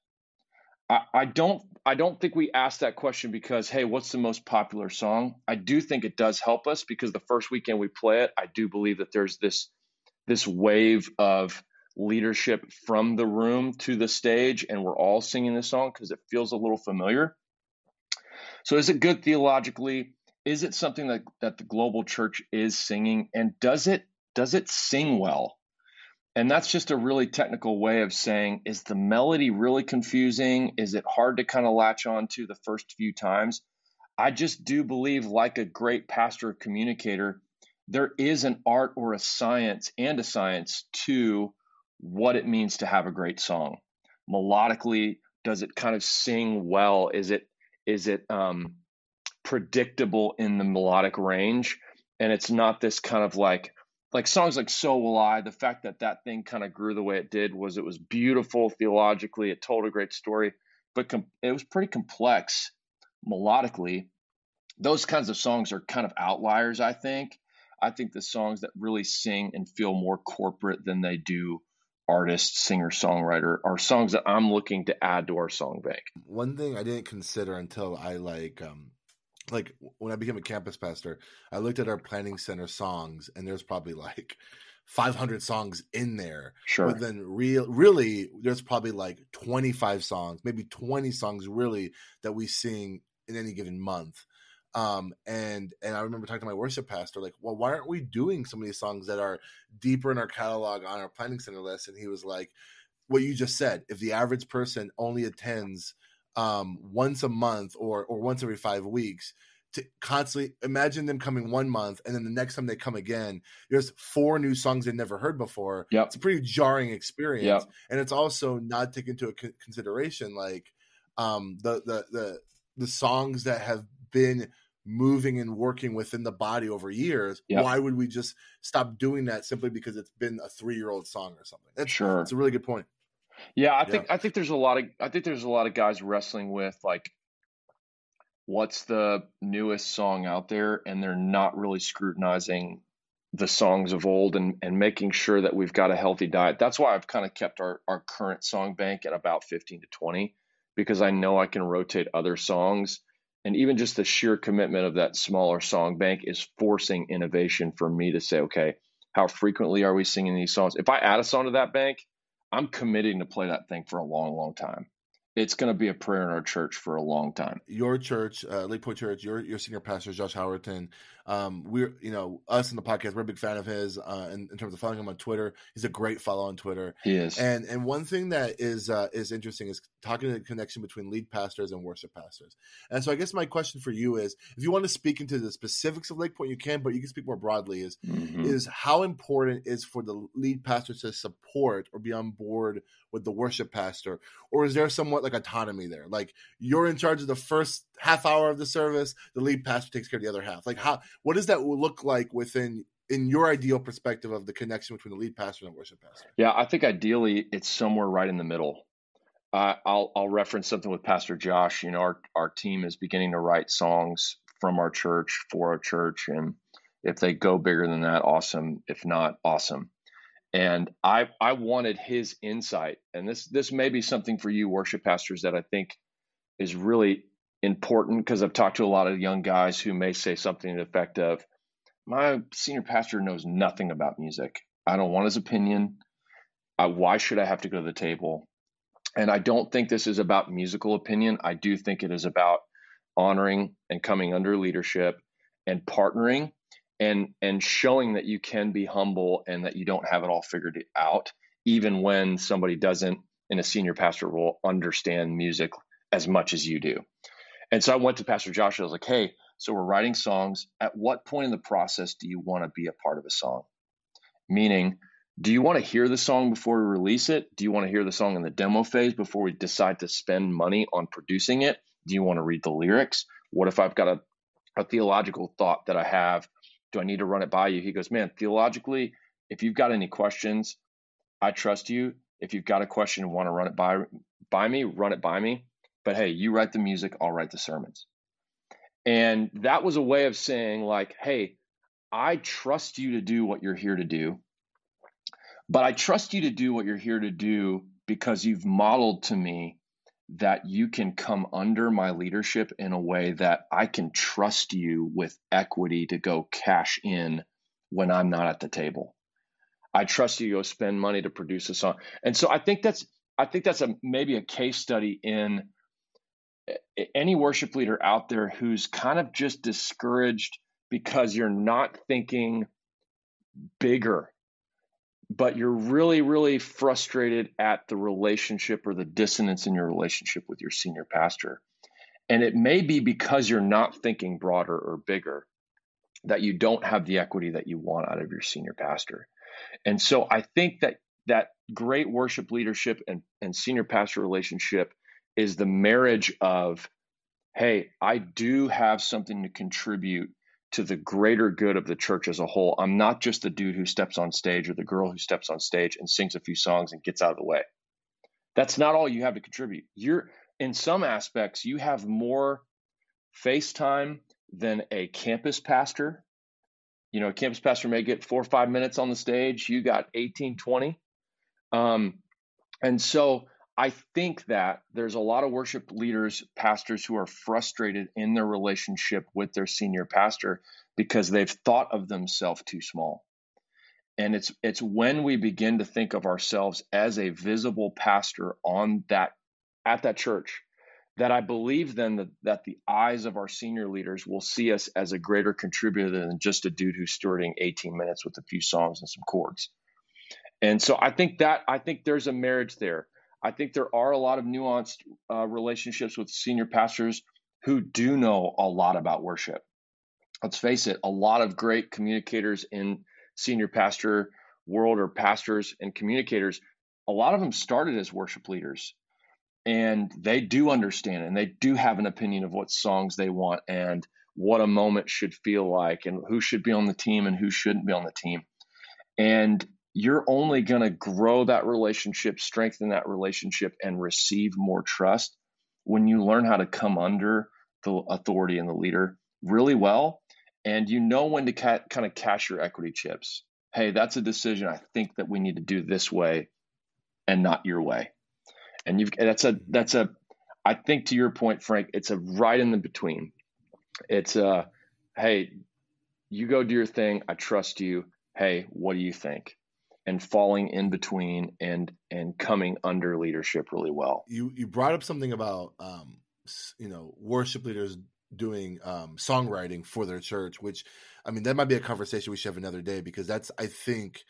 I don't think we ask that question because, hey, what's the most popular song? I do think it does help us because the first weekend we play it, I do believe that there's this wave of leadership from the room to the stage, and we're all singing this song because it feels a little familiar. So is it good theologically? Is it something that the global church is singing? And does it sing well? And that's just a really technical way of saying, is the melody really confusing? Is it hard to kind of latch on to the first few times? I just do believe, like a great pastor or communicator, there is an art or a science to what it means to have a great song. Melodically, does it kind of sing well? Is it predictable in the melodic range? And it's not this kind of like songs like So Will I, the fact that thing kind of grew the way it did was beautiful theologically. It told a great story, but it was pretty complex melodically. Those kinds of songs are kind of outliers, I think. I think the songs that really sing and feel more corporate than they do artist, singer, songwriter are songs that I'm looking to add to our song bank. One thing I didn't consider until I like when I became a campus pastor, I looked at our Planning Center songs, and there's probably 500 songs in there. Sure. But then really, there's probably 25 songs, maybe 20 songs really that we sing in any given month. And I remember talking to my worship pastor, why aren't we doing some of these songs that are deeper in our catalog on our Planning Center list? And he was like, what you just said, if the average person only attends once a month or once every 5 weeks, to constantly imagine them coming 1 month and then the next time they come again, there's 4 new songs they've never heard before. Yep. It's a pretty jarring experience. Yep. And it's also not taken into consideration, the songs that have been moving and working within the body over years. Yep. Why would we just stop doing that simply because it's been a 3-year-old song or something? That's sure. It's a really good point. Yeah. I think there's a lot of, guys wrestling with like, what's the newest song out there? And they're not really scrutinizing the songs of old and making sure that we've got a healthy diet. That's why I've kind of kept our current song bank at about 15 to 20, because I know I can rotate other songs. And even just the sheer commitment of that smaller song bank is forcing innovation for me to say, okay, how frequently are we singing these songs? If I add a song to that bank, I'm committing to play that thing for a long, long time. It's going to be a prayer in our church for a long time. Your church, Lake Point Church, your senior pastor, Josh Howerton, we're, you know, us in the podcast, we're a big fan of his in terms of following him on Twitter. He's a great follow on Twitter. He is. And one thing that is interesting is talking to the connection between lead pastors and worship pastors. And so I guess my question for you is, if you want to speak into the specifics of Lake Point, you can, but you can speak more broadly, is how important is for the lead pastor to support or be on board with the worship pastor? Or is there somewhat like autonomy there? Like, you're in charge of the first half hour of the service, the lead pastor takes care of the other half. Like, how, what does that look like within, in your ideal perspective of the connection between the lead pastor and the worship pastor? Yeah, I think ideally it's somewhere right in the middle. I'll reference something with Pastor Josh. You know, our team is beginning to write songs from our church for our church. And if they go bigger than that, awesome. If not, awesome. And I wanted his insight, and this may be something for you worship pastors that I think is really important, because I've talked to a lot of young guys who may say something to the effect of, my senior pastor knows nothing about music. I don't want his opinion. Why should I have to go to the table? And I don't think this is about musical opinion. I do think it is about honoring and coming under leadership and partnering and showing that you can be humble and that you don't have it all figured out, even when somebody doesn't, in a senior pastor role, understand music as much as you do. And so I went to Pastor Josh. I was like, hey, so we're writing songs. At what point in the process do you want to be a part of a song? Meaning, do you want to hear the song before we release it? Do you want to hear the song in the demo phase before we decide to spend money on producing it? Do you want to read the lyrics? What if I've got a theological thought that I have? Do I need to run it by you? He goes, man, theologically, if you've got any questions, I trust you. If you've got a question and want to run it by me, run it by me. But hey, you write the music, I'll write the sermons. And that was a way of saying like, hey, I trust you to do what you're here to do, but I trust you to do what you're here to do because you've modeled to me that you can come under my leadership in a way that I can trust you with equity to go cash in when I'm not at the table. I trust you to go spend money to produce a song. And so I think that's maybe a case study in any worship leader out there who's kind of just discouraged because you're not thinking bigger, but you're really, really frustrated at the relationship or the dissonance in your relationship with your senior pastor. And it may be because you're not thinking broader or bigger that you don't have the equity that you want out of your senior pastor. And so I think that great worship leadership and senior pastor relationship is the marriage of, hey, I do have something to contribute to the greater good of the church as a whole. I'm not just the dude who steps on stage or the girl who steps on stage and sings a few songs and gets out of the way. That's not all you have to contribute. You're, in some aspects, you have more face time than a campus pastor. You know, a campus pastor may get 4 or 5 minutes on the stage. You got 18, 20. And so I think that there's a lot of worship leaders, pastors who are frustrated in their relationship with their senior pastor because they've thought of themselves too small. And it's when we begin to think of ourselves as a visible pastor on that, at that church, that I believe then that the eyes of our senior leaders will see us as a greater contributor than just a dude who's stewarding 18 minutes with a few songs and some chords. And so I think there's a marriage there. I think there are a lot of nuanced relationships with senior pastors who do know a lot about worship. Let's face it, a lot of great communicators in senior pastor world, or pastors and communicators, a lot of them started as worship leaders, and they do understand and they do have an opinion of what songs they want and what a moment should feel like and who should be on the team and who shouldn't be on the team. And you're only going to grow that relationship, strengthen that relationship, and receive more trust when you learn how to come under the authority and the leader really well. And you know when to kind of cash your equity chips. Hey, that's a decision I think that we need to do this way and not your way. And that's I think to your point, Frank, it's a right in the between. It's a, hey, you go do your thing. I trust you. Hey, what do you think? And falling in between and coming under leadership really well. You brought up something about, worship leaders doing songwriting for their church, which, I mean, that might be a conversation we should have another day, because that's, I think,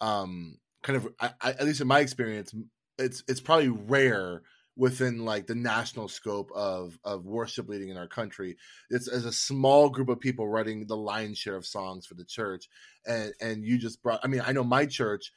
at least in my experience, it's probably rare within like the national scope of worship leading in our country. It's as a small group of people writing the lion's share of songs for the church. And you just brought, I mean, I know my church,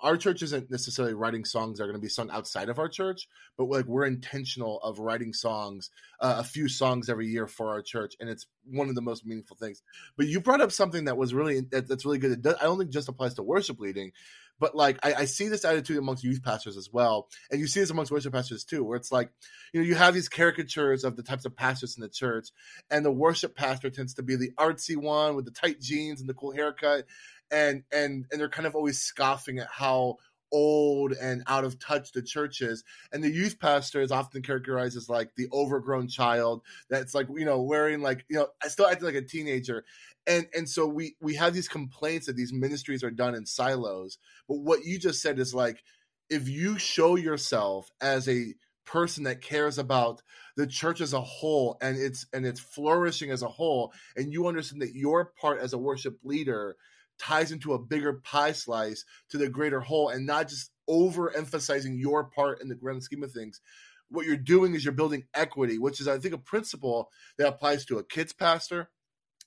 our church isn't necessarily writing songs that are going to be sung outside of our church, but like we're intentional of writing songs, a few songs every year for our church. And it's one of the most meaningful things. But you brought up something that was really, that's really good. I don't think it just applies to worship leading, but like, I see this attitude amongst youth pastors as well. And you see this amongst worship pastors too, where it's like, you know, you have these caricatures of the types of pastors in the church, and the worship pastor tends to be the artsy one with the tight jeans and the cool haircut. And they're kind of always scoffing at how old and out of touch the church is. And the youth pastor is often characterized as like the overgrown child that's like, you know, wearing like, you know, still acting like a teenager. And so we have these complaints that these ministries are done in silos. But what you just said is like, if you show yourself as a person that cares about the church as a whole and it's flourishing as a whole, and you understand that your part as a worship leader ties into a bigger pie slice to the greater whole, and not just overemphasizing your part in the grand scheme of things. What you're doing is you're building equity, which is, I think, a principle that applies to a kids pastor,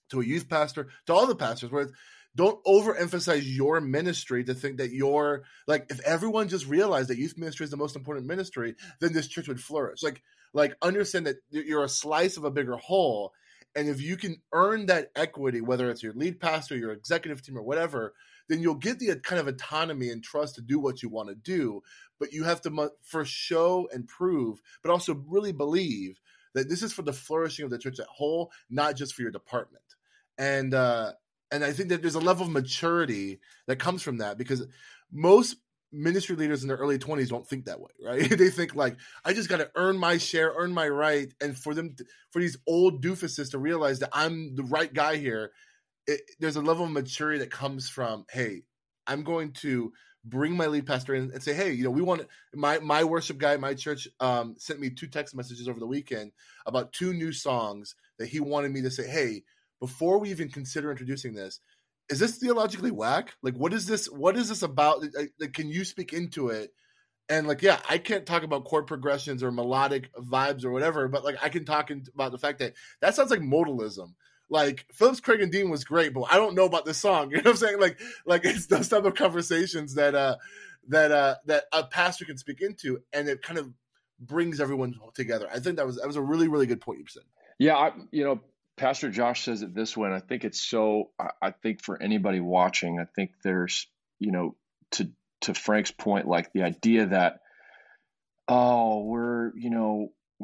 to a youth pastor, to all the pastors, where it's, don't overemphasize your ministry to think that you're like, if everyone just realized that youth ministry is the most important ministry, then this church would flourish. Like understand that you're a slice of a bigger whole. And if you can earn that equity, whether it's your lead pastor, your executive team, or whatever, then you'll get the kind of autonomy and trust to do what you want to do. But you have to first show and prove, but also really believe that this is for the flourishing of the church as a whole, not just for your department. And I think that there's a level of maturity that comes from that, because most ministry leaders in their early 20s don't think that way, right? They think like, I just got to earn my share, earn my right. And for these old doofuses to realize that I'm the right guy here, there's a level of maturity that comes from, hey, I'm going to bring my lead pastor in and say, hey, you know, we want my worship guy at my church sent me 2 text messages over the weekend about 2 new songs that he wanted me to say, hey, before we even consider introducing this, is this theologically whack? Like, what is this about? Like, can you speak into it? And like, yeah, I can't talk about chord progressions or melodic vibes or whatever, but like I can talk about the fact that sounds like modalism. Like Phillips, Craig, and Dean was great, but I don't know about this song. You know what I'm saying? Like it's those type of conversations that a pastor can speak into, and it kind of brings everyone together. I think that was a really, really good point you said. Yeah, Pastor Josh says it this way, and I think it's so, I think for anybody watching, I think there's, you know, to Frank's point, like the idea that, oh, we're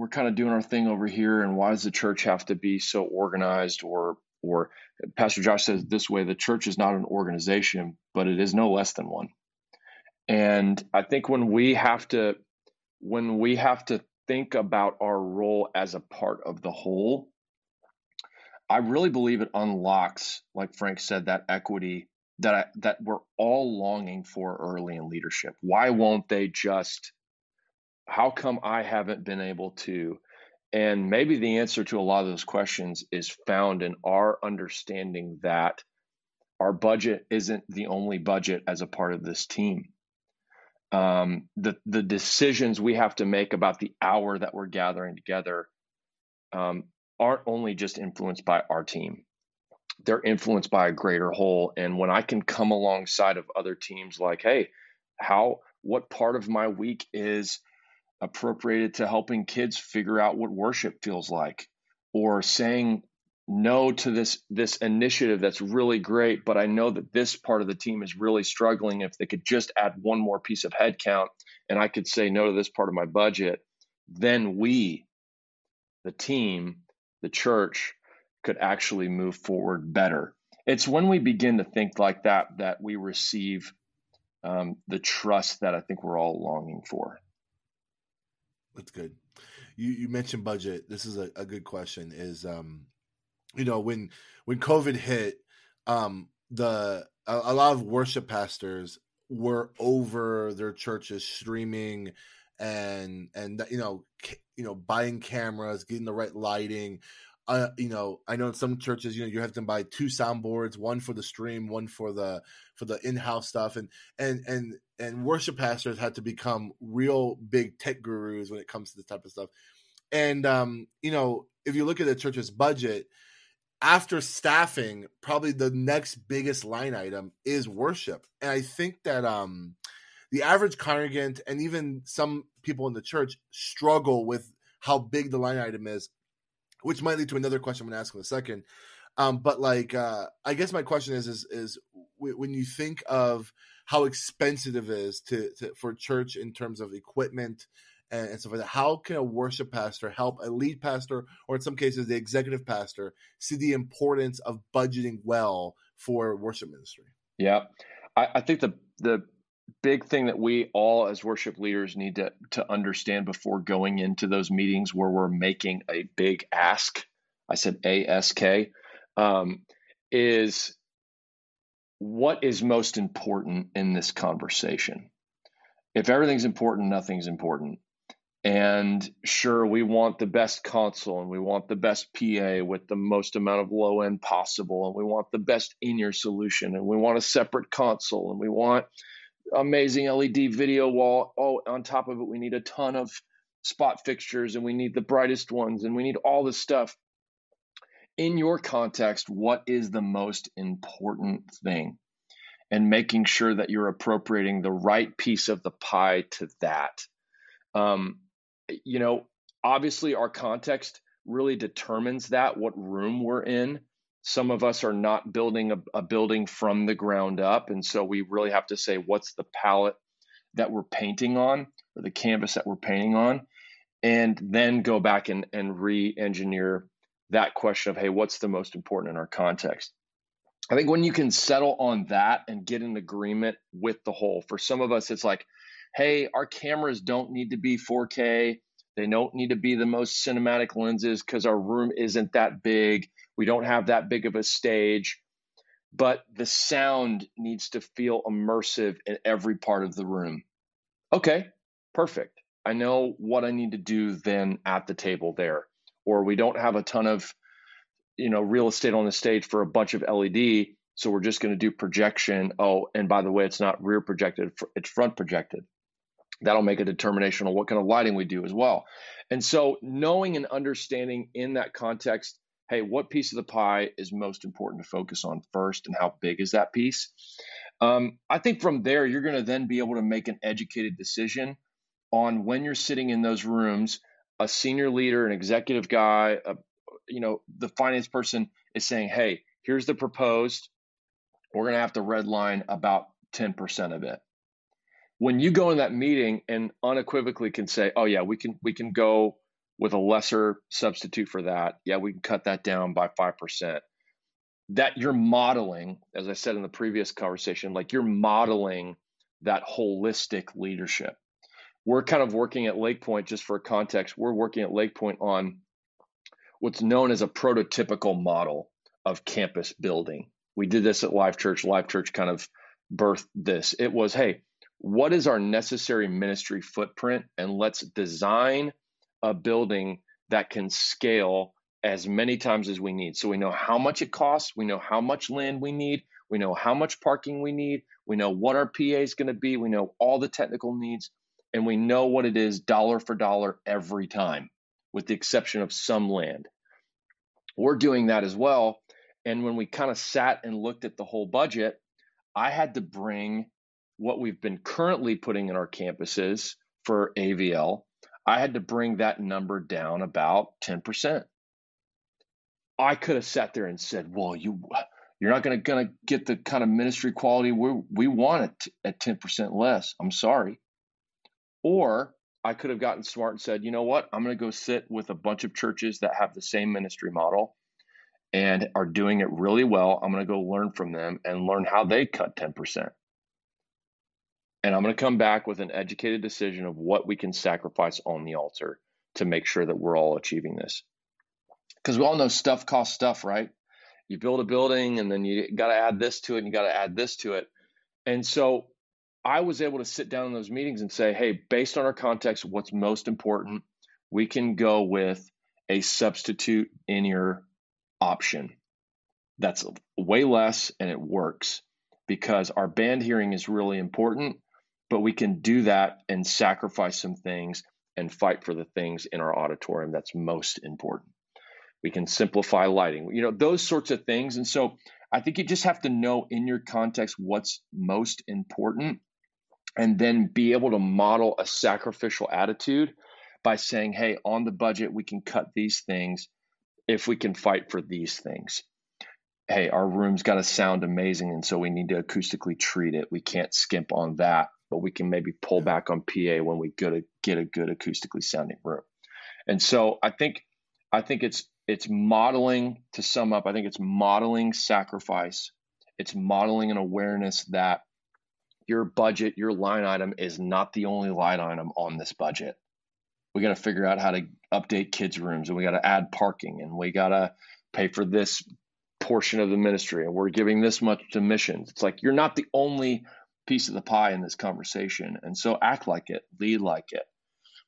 kind of doing our thing over here, and why does the church have to be so organized? Or Pastor Josh says it this way, the church is not an organization, but it is no less than one. And I think when we have to think about our role as a part of the whole, I really believe it unlocks, like Frank said, that equity that we're all longing for early in leadership. Why won't they just, how come I haven't been able to? And maybe the answer to a lot of those questions is found in our understanding that our budget isn't the only budget as a part of this team. The decisions we have to make about the hour that we're gathering together, aren't only just influenced by our team. They're influenced by a greater whole. And when I can come alongside of other teams, like, hey, what part of my week is appropriated to helping kids figure out what worship feels like, or saying no to this initiative that's really great, but I know that this part of the team is really struggling. If they could just add one more piece of headcount and I could say no to this part of my budget, then we, the team, the church, could actually move forward better. It's when we begin to think like that, that we receive the trust that I think we're all longing for. That's good. You mentioned budget. This is a good question is, you know, when COVID hit, a lot of worship pastors were over their churches streaming and, you know, buying cameras, getting the right lighting. You know, I know in some churches, you know, you have to buy two soundboards, one for the stream, one for the in-house stuff. And worship pastors had to become real big tech gurus when it comes to this type of stuff. And, you know, if you look at the church's budget, after staffing, probably the next biggest line item is worship. And I think that the average congregant and even some people in the church struggle with how big the line item is, which might lead to another question I'm going to ask in a second. But like, I guess my question is when you think of how expensive it is for church in terms of equipment and stuff like that, how can a worship pastor help a lead pastor, or in some cases the executive pastor, see the importance of budgeting well for worship ministry? Yeah. I think the big thing that we all as worship leaders need to understand before going into those meetings where we're making a big ask, I said ASK, is what is most important in this conversation? If everything's important, nothing's important. And sure, we want the best console and we want the best PA with the most amount of low end possible. And we want the best in-ear solution. And we want a separate console and we want amazing LED video wall. Oh, on top of it, we need a ton of spot fixtures and we need the brightest ones and we need all this stuff. In your context, what is the most important thing? And making sure that you're appropriating the right piece of the pie to that. You know, obviously our context really determines that, what room we're in. Some of us are not building a building from the ground up. And so we really have to say, what's the palette that we're painting on, or the canvas that we're painting on, and then go back and re-engineer that question of, hey, what's the most important in our context? I think when you can settle on that and get an agreement with the whole, for some of us, it's like, hey, our cameras don't need to be 4K. They don't need to be the most cinematic lenses because our room isn't that big. We don't have that big of a stage, but the sound needs to feel immersive in every part of the room. Okay, perfect. I know what I need to do then at the table there. Or we don't have a ton of, you know, real estate on the stage for a bunch of LED, so we're just going to do projection. Oh, and by the way, it's not rear projected, it's front projected. That'll make a determination on what kind of lighting we do as well. And so knowing and understanding in that context, hey, what piece of the pie is most important to focus on first and how big is that piece? I think from there, you're going to then be able to make an educated decision on when you're sitting in those rooms, a senior leader, an executive guy, you know, the finance person is saying, hey, here's the proposed, we're going to have to redline about 10% of it. When you go in that meeting and unequivocally can say, oh yeah, we can go with a lesser substitute for that. Yeah, we can cut that down by 5%. That you're modeling, as I said in the previous conversation, like you're modeling that holistic leadership. We're kind of working at Lake Point, just for context, we're working at Lake Point on what's known as a prototypical model of campus building. We did this at Life Church. Life Church kind of birthed this. It was, hey, what is our necessary ministry footprint? And let's design a building that can scale as many times as we need. So we know how much it costs. We know how much land we need. We know how much parking we need. We know what our PA is going to be. We know all the technical needs, and we know what it is dollar for dollar every time, with the exception of some land. We're doing that as well. And when we kind of sat and looked at the whole budget, I had to bring what we've been currently putting in our campuses for AVL. I had to bring that number down about 10%. I could have sat there and said, well, you're not going to get the kind of ministry quality we want it at 10% less. I'm sorry. Or I could have gotten smart and said, you know what? I'm going to go sit with a bunch of churches that have the same ministry model and are doing it really well. I'm going to go learn from them and learn how they cut 10%. And I'm going to come back with an educated decision of what we can sacrifice on the altar to make sure that we're all achieving this. Because we all know stuff costs stuff, right? You build a building and then you got to add this to it and you got to add this to it. And so I was able to sit down in those meetings and say, hey, based on our context, what's most important, we can go with a substitute in your option. That's way less and it works because our band hearing is really important, but we can do that and sacrifice some things and fight for the things in our auditorium that's most important. We can simplify lighting, you know, those sorts of things. And so I think you just have to know in your context what's most important and then be able to model a sacrificial attitude by saying, hey, on the budget, we can cut these things if we can fight for these things. Hey, our room's got to sound amazing, and so we need to acoustically treat it. We can't skimp on that, but we can maybe pull back on PA when we get a good acoustically sounding room. And so I think it's modeling, to sum up, I think it's modeling sacrifice. It's modeling an awareness that your budget, your line item is not the only line item on this budget. We got to figure out how to update kids' rooms, and we got to add parking, and we got to pay for this portion of the ministry, and we're giving this much to missions. It's like, you're not the only piece of the pie in this conversation. And so act like it, lead like it,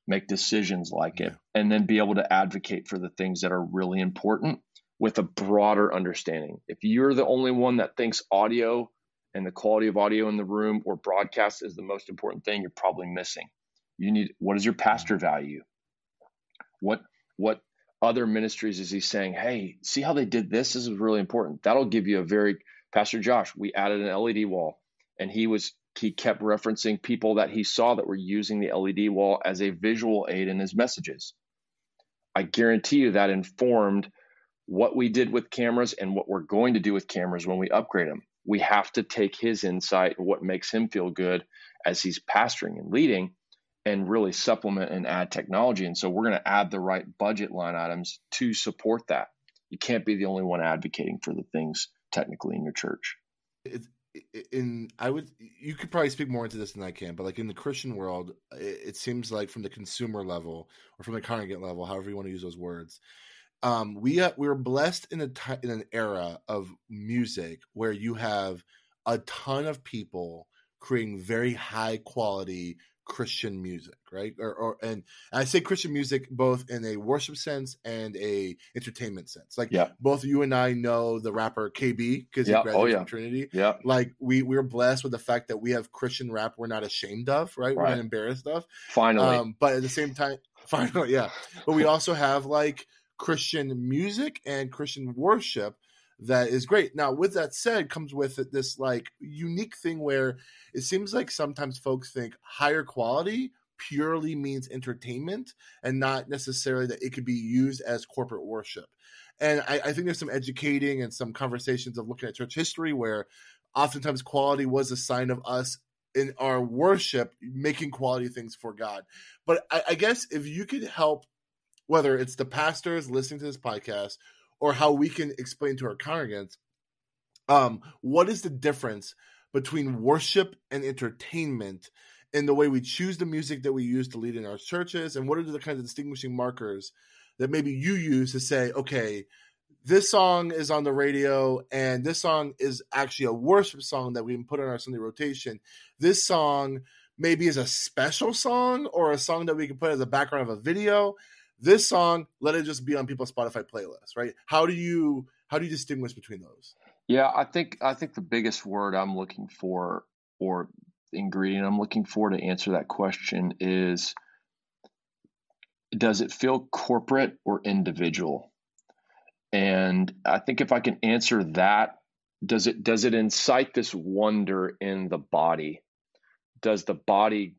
make decisions like it, and then be able to advocate for the things that are really important with a broader understanding. If you're the only one that thinks audio and the quality of audio in the room or broadcast is the most important thing, you're probably missing. You need, what is your pastor value? What other ministries is he saying, hey, see how they did this? This is really important. That'll give you a very, Pastor Josh, we added an LED wall, and he kept referencing people that he saw that were using the LED wall as a visual aid in his messages. I guarantee you that informed what we did with cameras and what we're going to do with cameras when we upgrade them. We have to take his insight, what makes him feel good as he's pastoring and leading, and really supplement and add technology. And so we're going to add the right budget line items to support that. You can't be the only one advocating for the things technically in your church. You could probably speak more into this than I can, but like in the Christian world, it seems like from the consumer level or from the congregant level, however you want to use those words, we're blessed in an era of music where you have a ton of people creating very high quality Christian music, right? And I say Christian music both in a worship sense and a entertainment sense. Like both you and I know the rapper KB because he graduated from Trinity. Yeah. Like we're blessed with the fact that we have Christian rap we're not ashamed of, right? We're not embarrassed of. Finally. But at the same time, finally, yeah. But we also have like Christian music and Christian worship that is great. Now, with that said, comes with it this like unique thing where it seems like sometimes folks think higher quality purely means entertainment and not necessarily that it could be used as corporate worship. And I think there's some educating and some conversations of looking at church history where oftentimes quality was a sign of us in our worship, making quality things for God. But I guess if you could help, whether it's the pastors listening to this podcast or how we can explain to our congregants, what is the difference between worship and entertainment in the way we choose the music that we use to lead in our churches, and what are the kinds of distinguishing markers that maybe you use to say, okay, this song is on the radio, and this song is actually a worship song that we can put on our Sunday rotation. This song maybe is a special song or a song that we can put as a background of a video. This song, let it just be on people's Spotify playlists, right? How do you distinguish between those? Yeah, I think the biggest word I'm looking for, or ingredient I'm looking for to answer that question is, does it feel corporate or individual? And I think if I can answer that, does it incite this wonder in the body? Does the body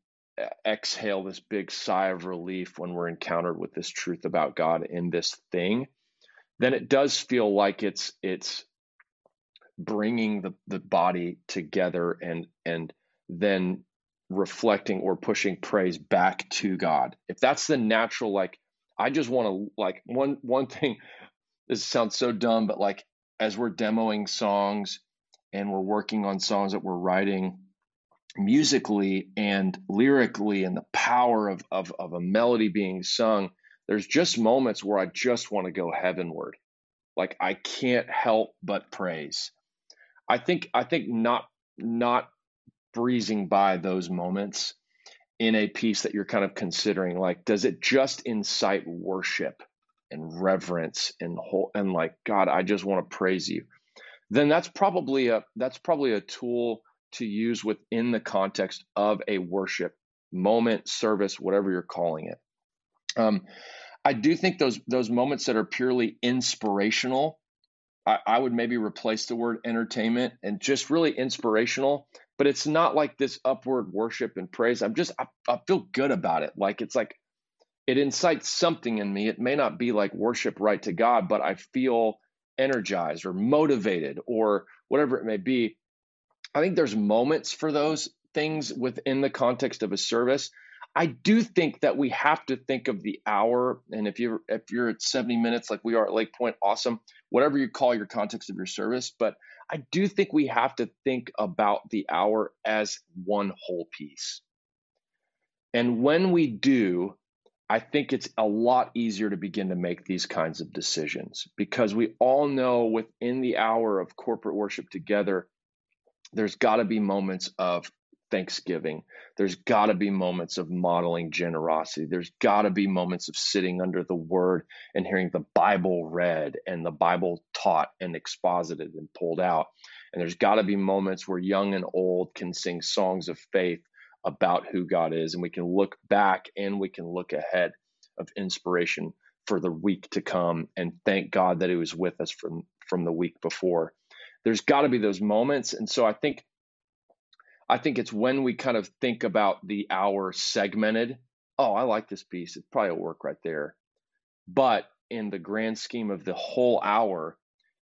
exhale this big sigh of relief when we're encountered with this truth about God in this thing? then it does feel like it's bringing the body together and then reflecting or pushing praise back to God. If that's the natural, like, I just want to, like, one thing, this sounds so dumb, but like, as we're demoing songs and we're working on songs that we're writing musically and lyrically, and the power of a melody being sung, there's just moments where I just want to go heavenward. Like, I can't help but praise. I think not breezing by those moments in a piece that you're kind of considering, like, does it just incite worship and reverence and like, God, I just want to praise you? Then that's probably a tool to use within the context of a worship moment, service, whatever you're calling it. I do think those moments that are purely inspirational, I would maybe replace the word entertainment and just really inspirational, but it's not like this upward worship and praise. I feel good about it. Like, it's like, it incites something in me. It may not be like worship right to God, but I feel energized or motivated or whatever it may be. I think there's moments for those things within the context of a service. I do think that we have to think of the hour, and if you're at 70 minutes like we are at Lake Point, awesome, whatever you call your context of your service, but I do think we have to think about the hour as one whole piece. And when we do, I think it's a lot easier to begin to make these kinds of decisions, because we all know within the hour of corporate worship together, there's got to be moments of thanksgiving. There's got to be moments of modeling generosity. There's got to be moments of sitting under the word and hearing the Bible read and the Bible taught and exposited and pulled out. And there's got to be moments where young and old can sing songs of faith about who God is. And we can look back and we can look ahead of inspiration for the week to come and thank God that he was with us from the week before. There's got to be those moments. And so I think it's when we kind of think about the hour segmented. Oh, I like this piece. It probably will work right there. But in the grand scheme of the whole hour,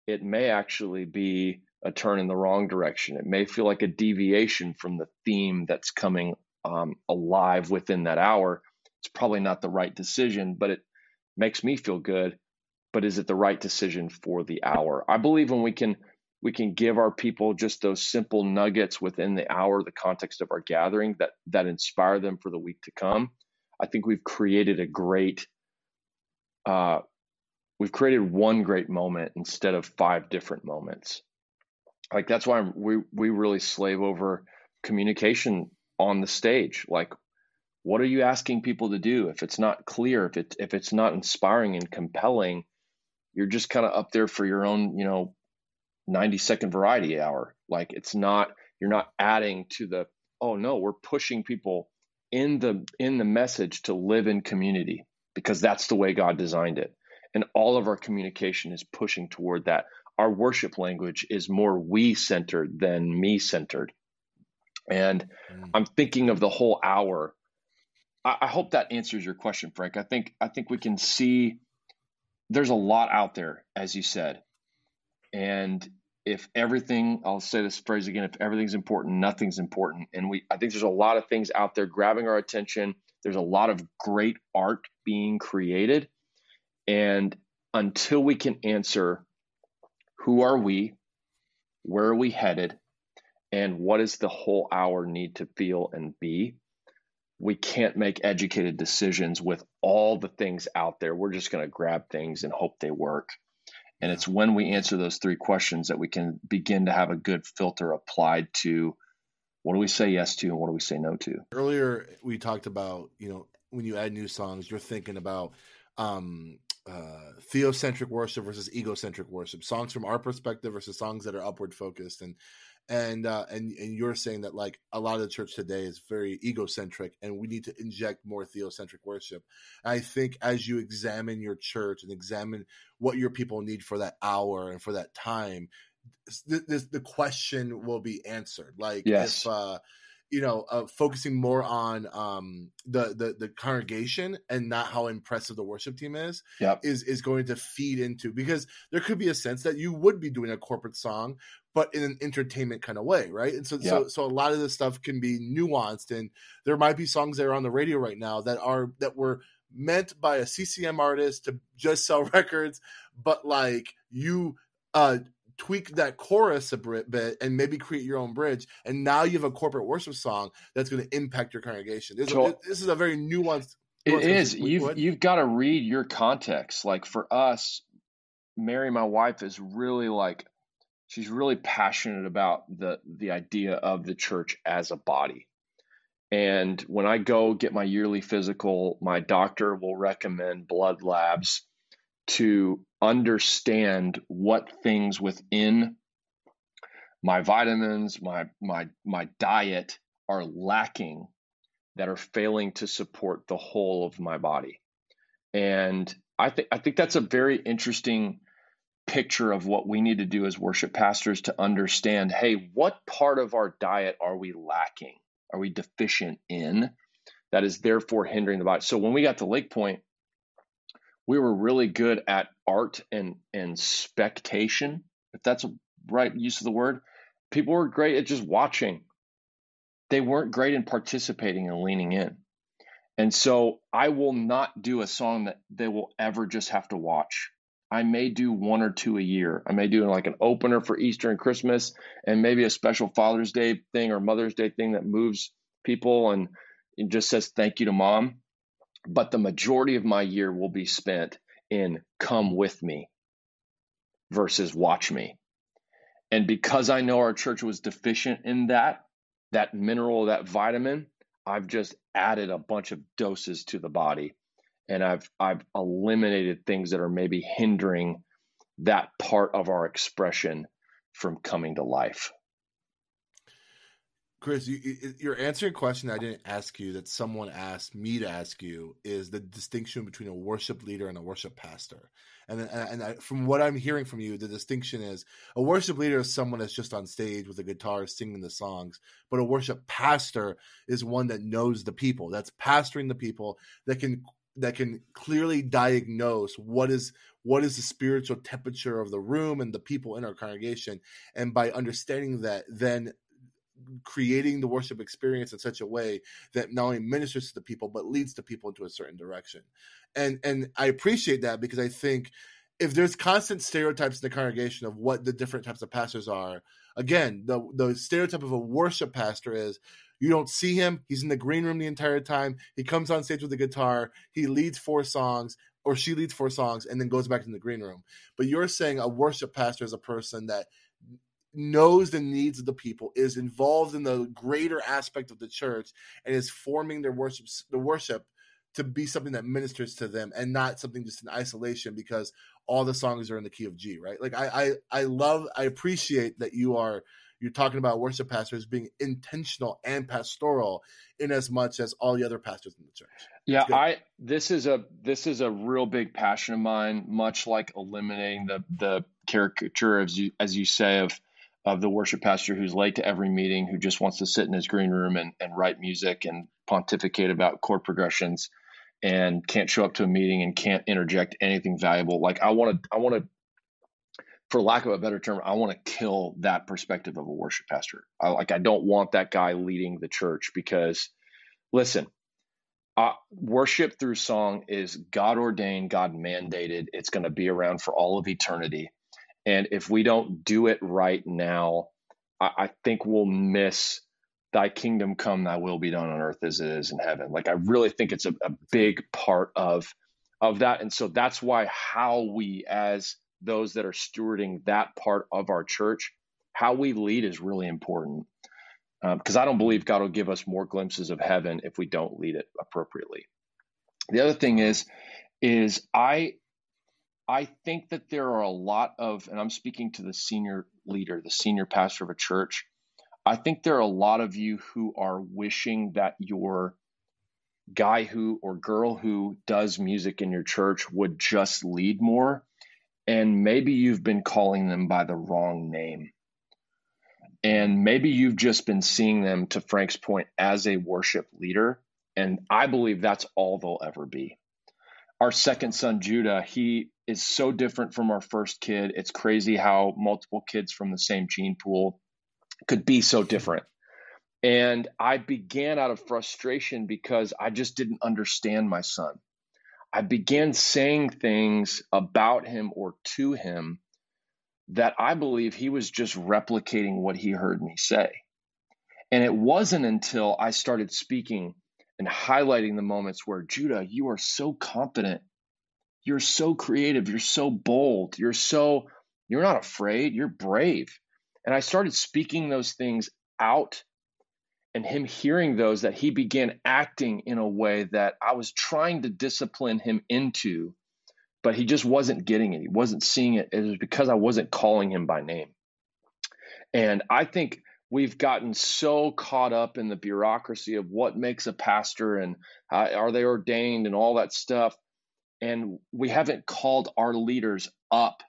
it may actually be a turn in the wrong direction. It may feel like a deviation from the theme that's coming alive within that hour. It's probably not the right decision, but it makes me feel good. But is it the right decision for the hour? I believe when we can give our people just those simple nuggets within the hour, the context of our gathering that inspire them for the week to come. I think we've created one great moment instead of five different moments. Like, that's why we really slave over communication on the stage. Like, what are you asking people to do? If it's not clear, if it's not inspiring and compelling, you're just kind of up there for your own, 90-second variety hour. Like, you're not adding to the, oh no, we're pushing people in the message to live in community because that's the way God designed it. And all of our communication is pushing toward that. Our worship language is more we-centered than me-centered. And I'm thinking of the whole hour. I hope that answers your question, Frank. I think we can see there's a lot out there, as you said. And I'll say this phrase again, if everything's important, nothing's important. And I think there's a lot of things out there grabbing our attention. There's a lot of great art being created. And until we can answer, who are we, where are we headed, and what does the whole hour need to feel and be, we can't make educated decisions with all the things out there. We're just going to grab things and hope they work. And it's when we answer those three questions that we can begin to have a good filter applied to what do we say yes to and what do we say no to. Earlier, we talked about, when you add new songs, you're thinking about theocentric worship versus egocentric worship, songs from our perspective versus songs that are upward focused. And you're saying that, like, a lot of the church today is very egocentric, and we need to inject more theocentric worship. I think as you examine your church and examine what your people need for that hour and for that time, the question will be answered. Like, yes. if focusing more on the congregation and not how impressive the worship team is, yep, is going to feed into, because there could be a sense that you would be doing a corporate song, but in an entertainment kind of way, right? And so, yep, so a lot of this stuff can be nuanced, and there might be songs that are on the radio right now that were meant by a CCM artist to just sell records, but like you tweak that chorus a bit and maybe create your own bridge, and now you have a corporate worship song that's going to impact your congregation. This is a very nuanced. It is. You've got to read your context. Like for us, Mary, my wife, is really like, she's really passionate about the idea of the church as a body. And when I go get my yearly physical, my doctor will recommend blood labs to understand what things within my vitamins, my diet are lacking, that are failing to support the whole of my body. And I think that's a very interesting picture of what we need to do as worship pastors, to understand, hey, what part of our diet are we lacking? Are we deficient in that is therefore hindering the body? So when we got to Lake Point, we were really good at art and spectation, if that's a right use of the word. People were great at just watching. They weren't great in participating and leaning in. And so I will not do a song that they will ever just have to watch. I may do one or two a year. I may do like an opener for Easter and Christmas, and maybe a special Father's Day thing or Mother's Day thing that moves people and it just says thank you to mom. But the majority of my year will be spent in come with me versus watch me. And because I know our church was deficient in that mineral, that vitamin, I've just added a bunch of doses to the body. And I've eliminated things that are maybe hindering that part of our expression from coming to life. Chris, you're answering a question I didn't ask you that someone asked me to ask you, is the distinction between a worship leader and a worship pastor. And from what I'm hearing from you, the distinction is a worship leader is someone that's just on stage with a guitar singing the songs, but a worship pastor is one that knows the people, that's pastoring the people, that can clearly diagnose what is the spiritual temperature of the room and the people in our congregation. And by understanding that, then creating the worship experience in such a way that not only ministers to the people, but leads the people into a certain direction. And I appreciate that, because I think if there's constant stereotypes in the congregation of what the different types of pastors are, again, the stereotype of a worship pastor is, you don't see him. He's in the green room the entire time. He comes on stage with a guitar. He leads four songs, or she leads four songs, and then goes back to the green room. But you're saying a worship pastor is a person that knows the needs of the people, is involved in the greater aspect of the church, and is forming their worship to be something that ministers to them, and not something just in isolation because all the songs are in the key of G, right? Like I appreciate that you're talking about worship pastors being intentional and pastoral in as much as all the other pastors in the church. Yeah, this is a real big passion of mine, much like eliminating the caricature, as you say, of the worship pastor who's late to every meeting, who just wants to sit in his green room and write music and pontificate about chord progressions and can't show up to a meeting and can't interject anything valuable. Like I want to, for lack of a better term, I want to kill that perspective of a worship pastor. I don't want that guy leading the church, because listen, worship through song is God ordained, God mandated. It's going to be around for all of eternity. And if we don't do it right now, I think we'll miss thy kingdom come, thy will be done on earth as it is in heaven. Like, I really think it's a big part of that. And so that's why how we, as those that are stewarding that part of our church, how we lead is really important, because I don't believe God will give us more glimpses of heaven if we don't lead it appropriately. The other thing is I think that there are a lot of, and I'm speaking to the senior leader, the senior pastor of a church, I think there are a lot of you who are wishing that your guy who or girl who does music in your church would just lead more. And maybe you've been calling them by the wrong name. And maybe you've just been seeing them, to Frank's point, as a worship leader. And I believe that's all they'll ever be. Our second son, Judah, he is so different from our first kid. It's crazy how multiple kids from the same gene pool could be so different. And I began out of frustration because I just didn't understand my son. I began saying things about him or to him that I believe he was just replicating what he heard me say. And it wasn't until I started speaking and highlighting the moments where, Judah, you are so confident. You're so creative. You're so bold. You're not afraid. You're brave. And I started speaking those things out, and him hearing those, that he began acting in a way that I was trying to discipline him into, but he just wasn't getting it. He wasn't seeing it. It was because I wasn't calling him by name. And I think we've gotten so caught up in the bureaucracy of what makes a pastor and are they ordained and all that stuff. And we haven't called our leaders up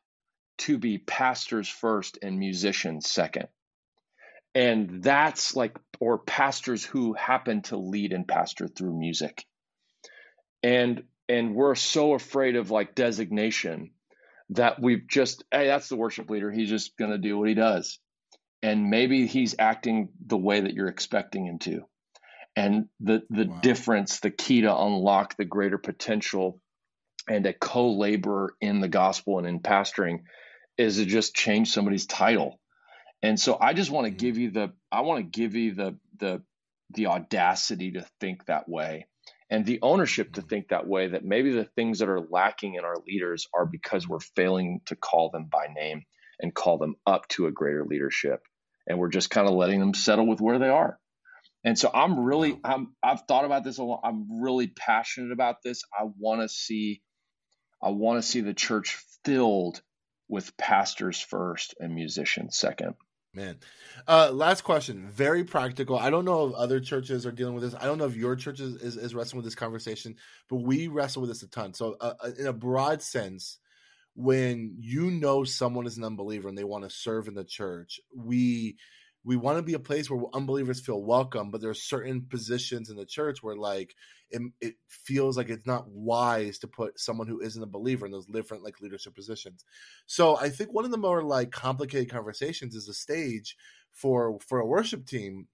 to be pastors first and musicians second. And that's like, or pastors who happen to lead and pastor through music. And we're so afraid of like designation that we've just, hey, that's the worship leader. He's just going to do what he does. And maybe he's acting the way that you're expecting him to. And the wow. difference, the key to unlock the greater potential and a co-laborer in the gospel and in pastoring is to just change somebody's title. And so I just want to give you the audacity to think that way and the ownership to think that way, that maybe the things that are lacking in our leaders are because we're failing to call them by name and call them up to a greater leadership. And we're just kind of letting them settle with where they are. And so I've thought about this a lot. I'm really passionate about this. I want to see the church filled with pastors first and musicians second. Man. Last question, very practical. I don't know if other churches are dealing with this. I don't know if your church is wrestling with this conversation, but we wrestle with this a ton. So in a broad sense, when you know someone is an unbeliever and they want to serve in the church, we want to be a place where unbelievers feel welcome, but there are certain positions in the church where like it feels like it's not wise to put someone who isn't a believer in those different like leadership positions. So I think one of the more like complicated conversations is a stage for a worship team.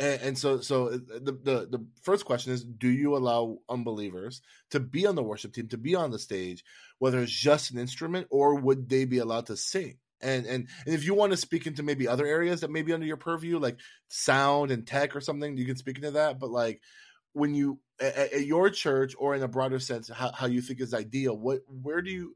And so the first question is, do you allow unbelievers to be on the worship team, to be on the stage, whether it's just an instrument or would they be allowed to sing? And if you want to speak into maybe other areas that may be under your purview, like sound and tech or something, you can speak into that. But like when you at your church or in a broader sense, how you think is ideal, where do you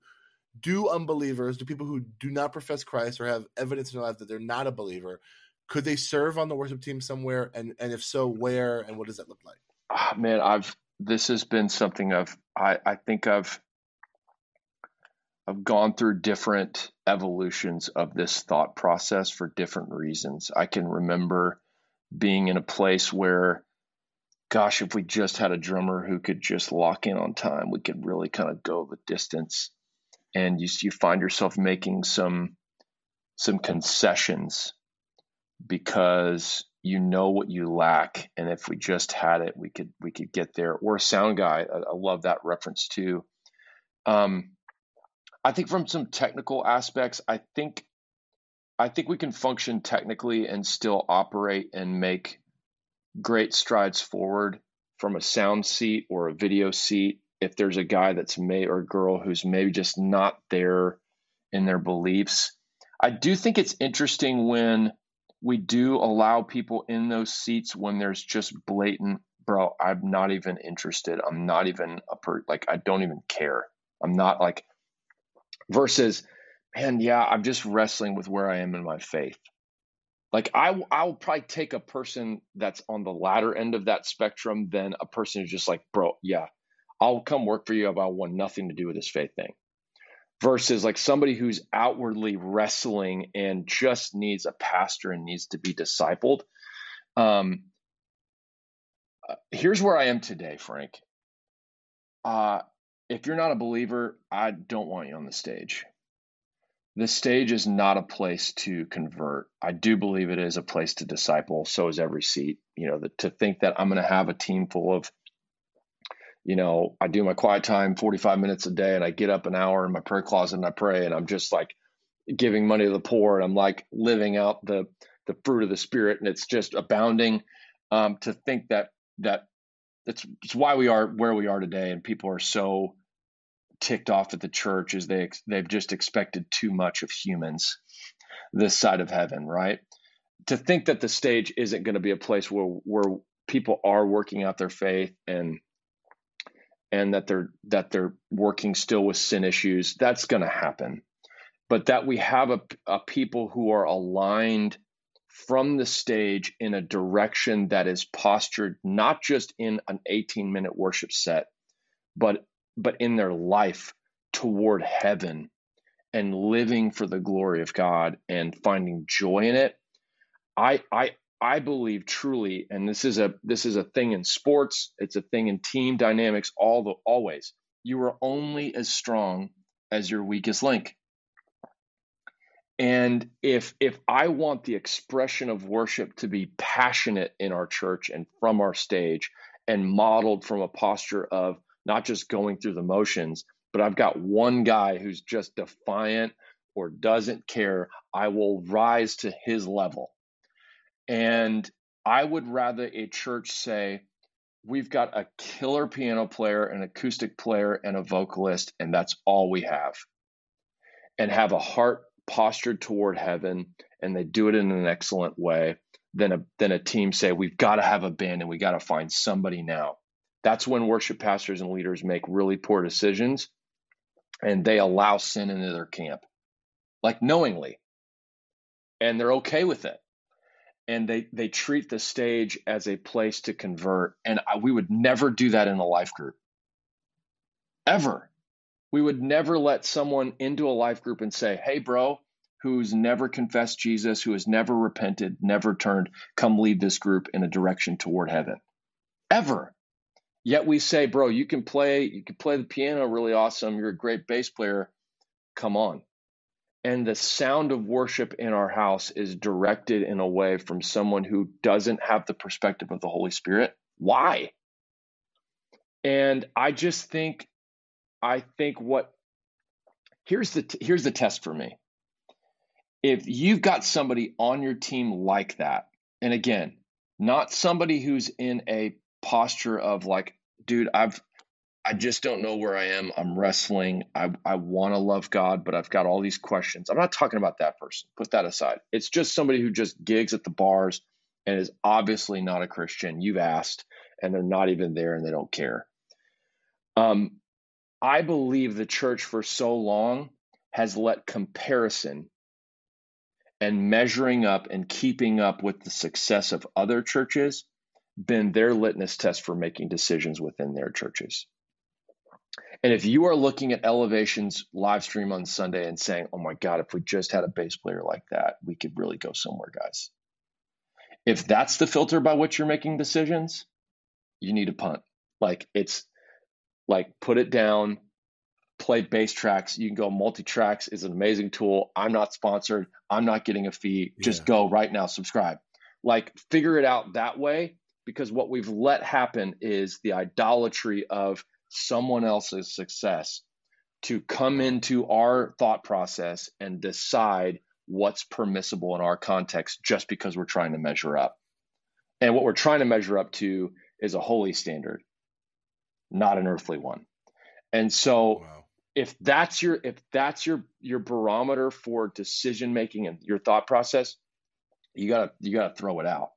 do unbelievers, do people who do not profess Christ or have evidence in their life that they're not a believer, could they serve on the worship team somewhere? And if so, where and what does that look like? Oh, man, this has been something I've gone through different evolutions of this thought process for different reasons. I can remember being in a place where, gosh, if we just had a drummer who could just lock in on time, we could really kind of go the distance. And you find yourself making some concessions because you know what you lack. And if we just had it, we could get there. Or a sound guy. I love that reference too. I think from some technical aspects, I think we can function technically and still operate and make great strides forward from a sound seat or a video seat. If there's a guy or a girl who's maybe just not there in their beliefs, I do think it's interesting when we do allow people in those seats when there's just blatant, bro, I'm not even interested. I'm not even I don't even care. I'm not like. Versus, man, yeah, I'm just wrestling with where I am in my faith. Like I'll probably take a person that's on the latter end of that spectrum than a person who's just like, bro, yeah, I'll come work for you, but I want nothing to do with this faith thing. Versus like somebody who's outwardly wrestling and just needs a pastor and needs to be discipled. Here's where I am today, Frank. If you're not a believer, I don't want you on the stage. the stage is not a place to convert. I do believe it is a place to disciple. So is every seat. You know, to think that I'm going to have a team full of, you know, I do my quiet time 45 minutes a day and I get up an hour in my prayer closet and I pray and I'm just like giving money to the poor and I'm like living out the fruit of the Spirit and it's just abounding. To think that's why we are where we are today, and people are so ticked off at the church is they've just expected too much of humans this side of heaven, right? To think that the stage isn't going to be a place where people are working out their faith and that they're working still with sin issues, that's going to happen. But that we have a people who are aligned from the stage in a direction that is postured not just in an 18-minute worship set, but in their life toward heaven and living for the glory of God and finding joy in it. I believe truly, and this is a thing in sports, it's a thing in team dynamics, always. You are only as strong as your weakest link. And if I want the expression of worship to be passionate in our church and from our stage and modeled from a posture of not just going through the motions, but I've got one guy who's just defiant or doesn't care, I will rise to his level. And I would rather a church say, we've got a killer piano player, an acoustic player, and a vocalist, and that's all we have. And have a heart postured toward heaven, and they do it in an excellent way, than a team say, we've got to have a band and we got to find somebody now. That's when worship pastors and leaders make really poor decisions and they allow sin into their camp, like knowingly, and they're okay with it. And they treat the stage as a place to convert. And we would never do that in a life group, ever. We would never let someone into a life group and say, hey, bro, who's never confessed Jesus, who has never repented, never turned, come lead this group in a direction toward heaven, ever. Yet we say, bro, you can play the piano really awesome. You're a great bass player. Come on. And the sound of worship in our house is directed in a way from someone who doesn't have the perspective of the Holy Spirit. Why? And I think here's the test for me. If you've got somebody on your team like that, and again, not somebody who's in a posture of like, dude, I just don't know where I am. I'm wrestling. I want to love God, but I've got all these questions. I'm not talking about that person. Put that aside. It's just somebody who just gigs at the bars and is obviously not a Christian. You've asked, and they're not even there, and they don't care. I believe the church for so long has let comparison and measuring up and keeping up with the success of other churches been their litmus test for making decisions within their churches. And if you are looking at Elevation's live stream on Sunday and saying, oh my God, if we just had a bass player like that, we could really go somewhere, guys. If that's the filter by which you're making decisions, you need to punt. Like put it down, play bass tracks. You can go multi-tracks is an amazing tool. I'm not sponsored. I'm not getting a fee. Yeah. Just go right now, subscribe. Like figure it out that way, because what we've let happen is the idolatry of someone else's success to come into our thought process and decide what's permissible in our context just because we're trying to measure up. And what we're trying to measure up to is a holy standard, not an earthly one. And so wow. if that's your barometer for decision making and your thought process, you gotta throw it out.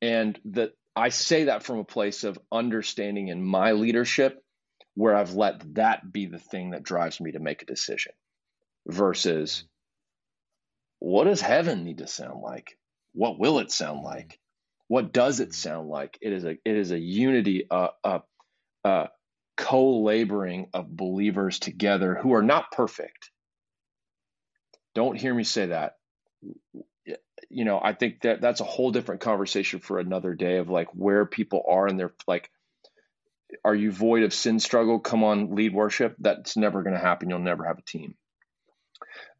And that I say that from a place of understanding in my leadership where I've let that be the thing that drives me to make a decision versus what does heaven need to sound like? What will it sound like? What does it sound like? It is a unity, co-laboring of believers together who are not perfect. Don't hear me say that. You know, I think that's a whole different conversation for another day of like where people are and they're like, are you void of sin struggle? Come on, lead worship. That's never going to happen. You'll never have a team.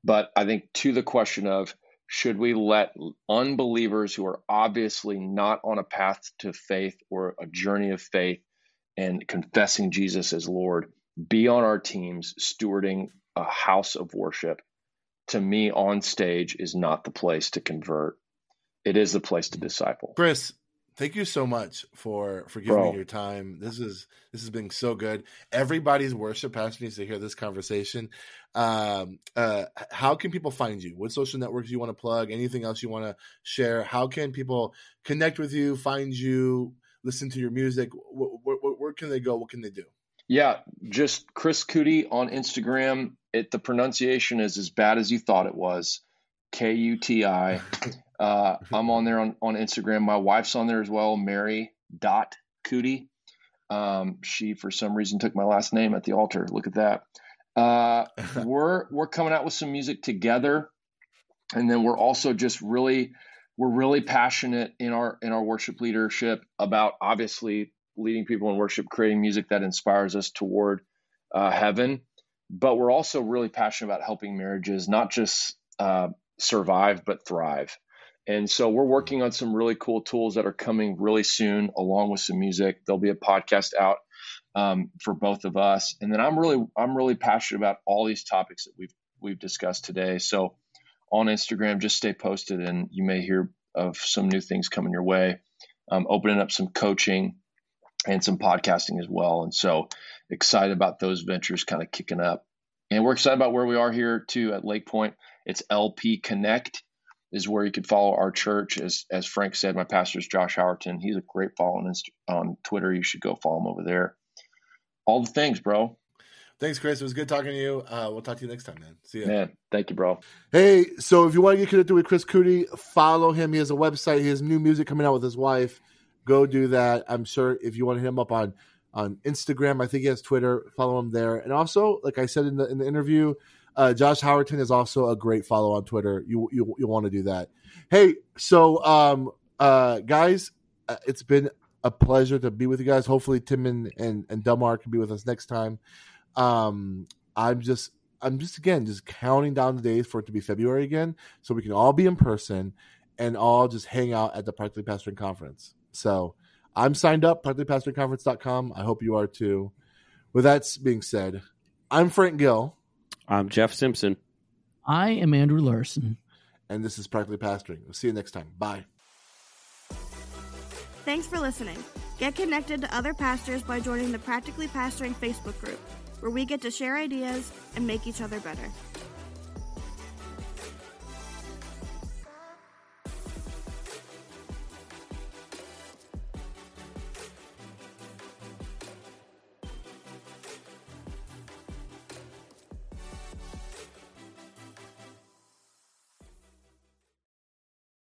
But I think to the question of, should we let unbelievers who are obviously not on a path to faith or a journey of faith and confessing Jesus as Lord be on our teams stewarding a house of worship? To me, on stage is not the place to convert. It is the place to disciple. Chris, thank you so much for giving me your time. This has been so good. Everybody's worship pastor needs to hear this conversation. How can people find you? What social networks you want to plug? Anything else you want to share? How can people connect with you, find you, listen to your music? Where can they go? What can they do? Yeah, just Chris Cootie on Instagram. The pronunciation is as bad as you thought it was. K-U-T-I. I'm on there on Instagram. My wife's on there as well, Mary.Cootie. She, for some reason, took my last name at the altar. Look at that. We're coming out with some music together. And then we're also just really passionate in our worship leadership about obviously leading people in worship, creating music that inspires us toward heaven. But we're also really passionate about helping marriages, not just survive, but thrive. And so we're working on some really cool tools that are coming really soon, along with some music. There'll be a podcast out for both of us. And then I'm really passionate about all these topics that we've discussed today. So on Instagram, just stay posted, and you may hear of some new things coming your way. I'm opening up some coaching and some podcasting as well. And so excited about those ventures kind of kicking up. And we're excited about where we are here too at Lake Point. It's LP Connect is where you could follow our church. As Frank said, my pastor is Josh Howerton. He's a great follow on Twitter. You should go follow him over there. All the things, bro. Thanks, Chris. It was good talking to you. We'll talk to you next time, man. See you. Man, thank you, bro. Hey, so if you want to get connected with Chris Cootie, follow him. He has a website. He has new music coming out with his wife. Go do that. I'm sure if you want to hit him up on Instagram, I think he has Twitter. Follow him there. And also, like I said in the interview, Josh Howerton is also a great follow on Twitter. You want to do that. Hey, so guys, it's been a pleasure to be with you guys. Hopefully Tim and Delmar can be with us next time. I'm just counting down the days for it to be February again, so we can all be in person and all just hang out at the Practically Pastoring Conference. So I'm signed up, PracticallyPastoringConference.com. I hope you are too. With that being said, I'm Frank Gill. I'm Jeff Simpson. I am Andrew Larson. And this is Practically Pastoring. We'll see you next time. Bye. Thanks for listening. Get connected to other pastors by joining the Practically Pastoring Facebook group, where we get to share ideas and make each other better.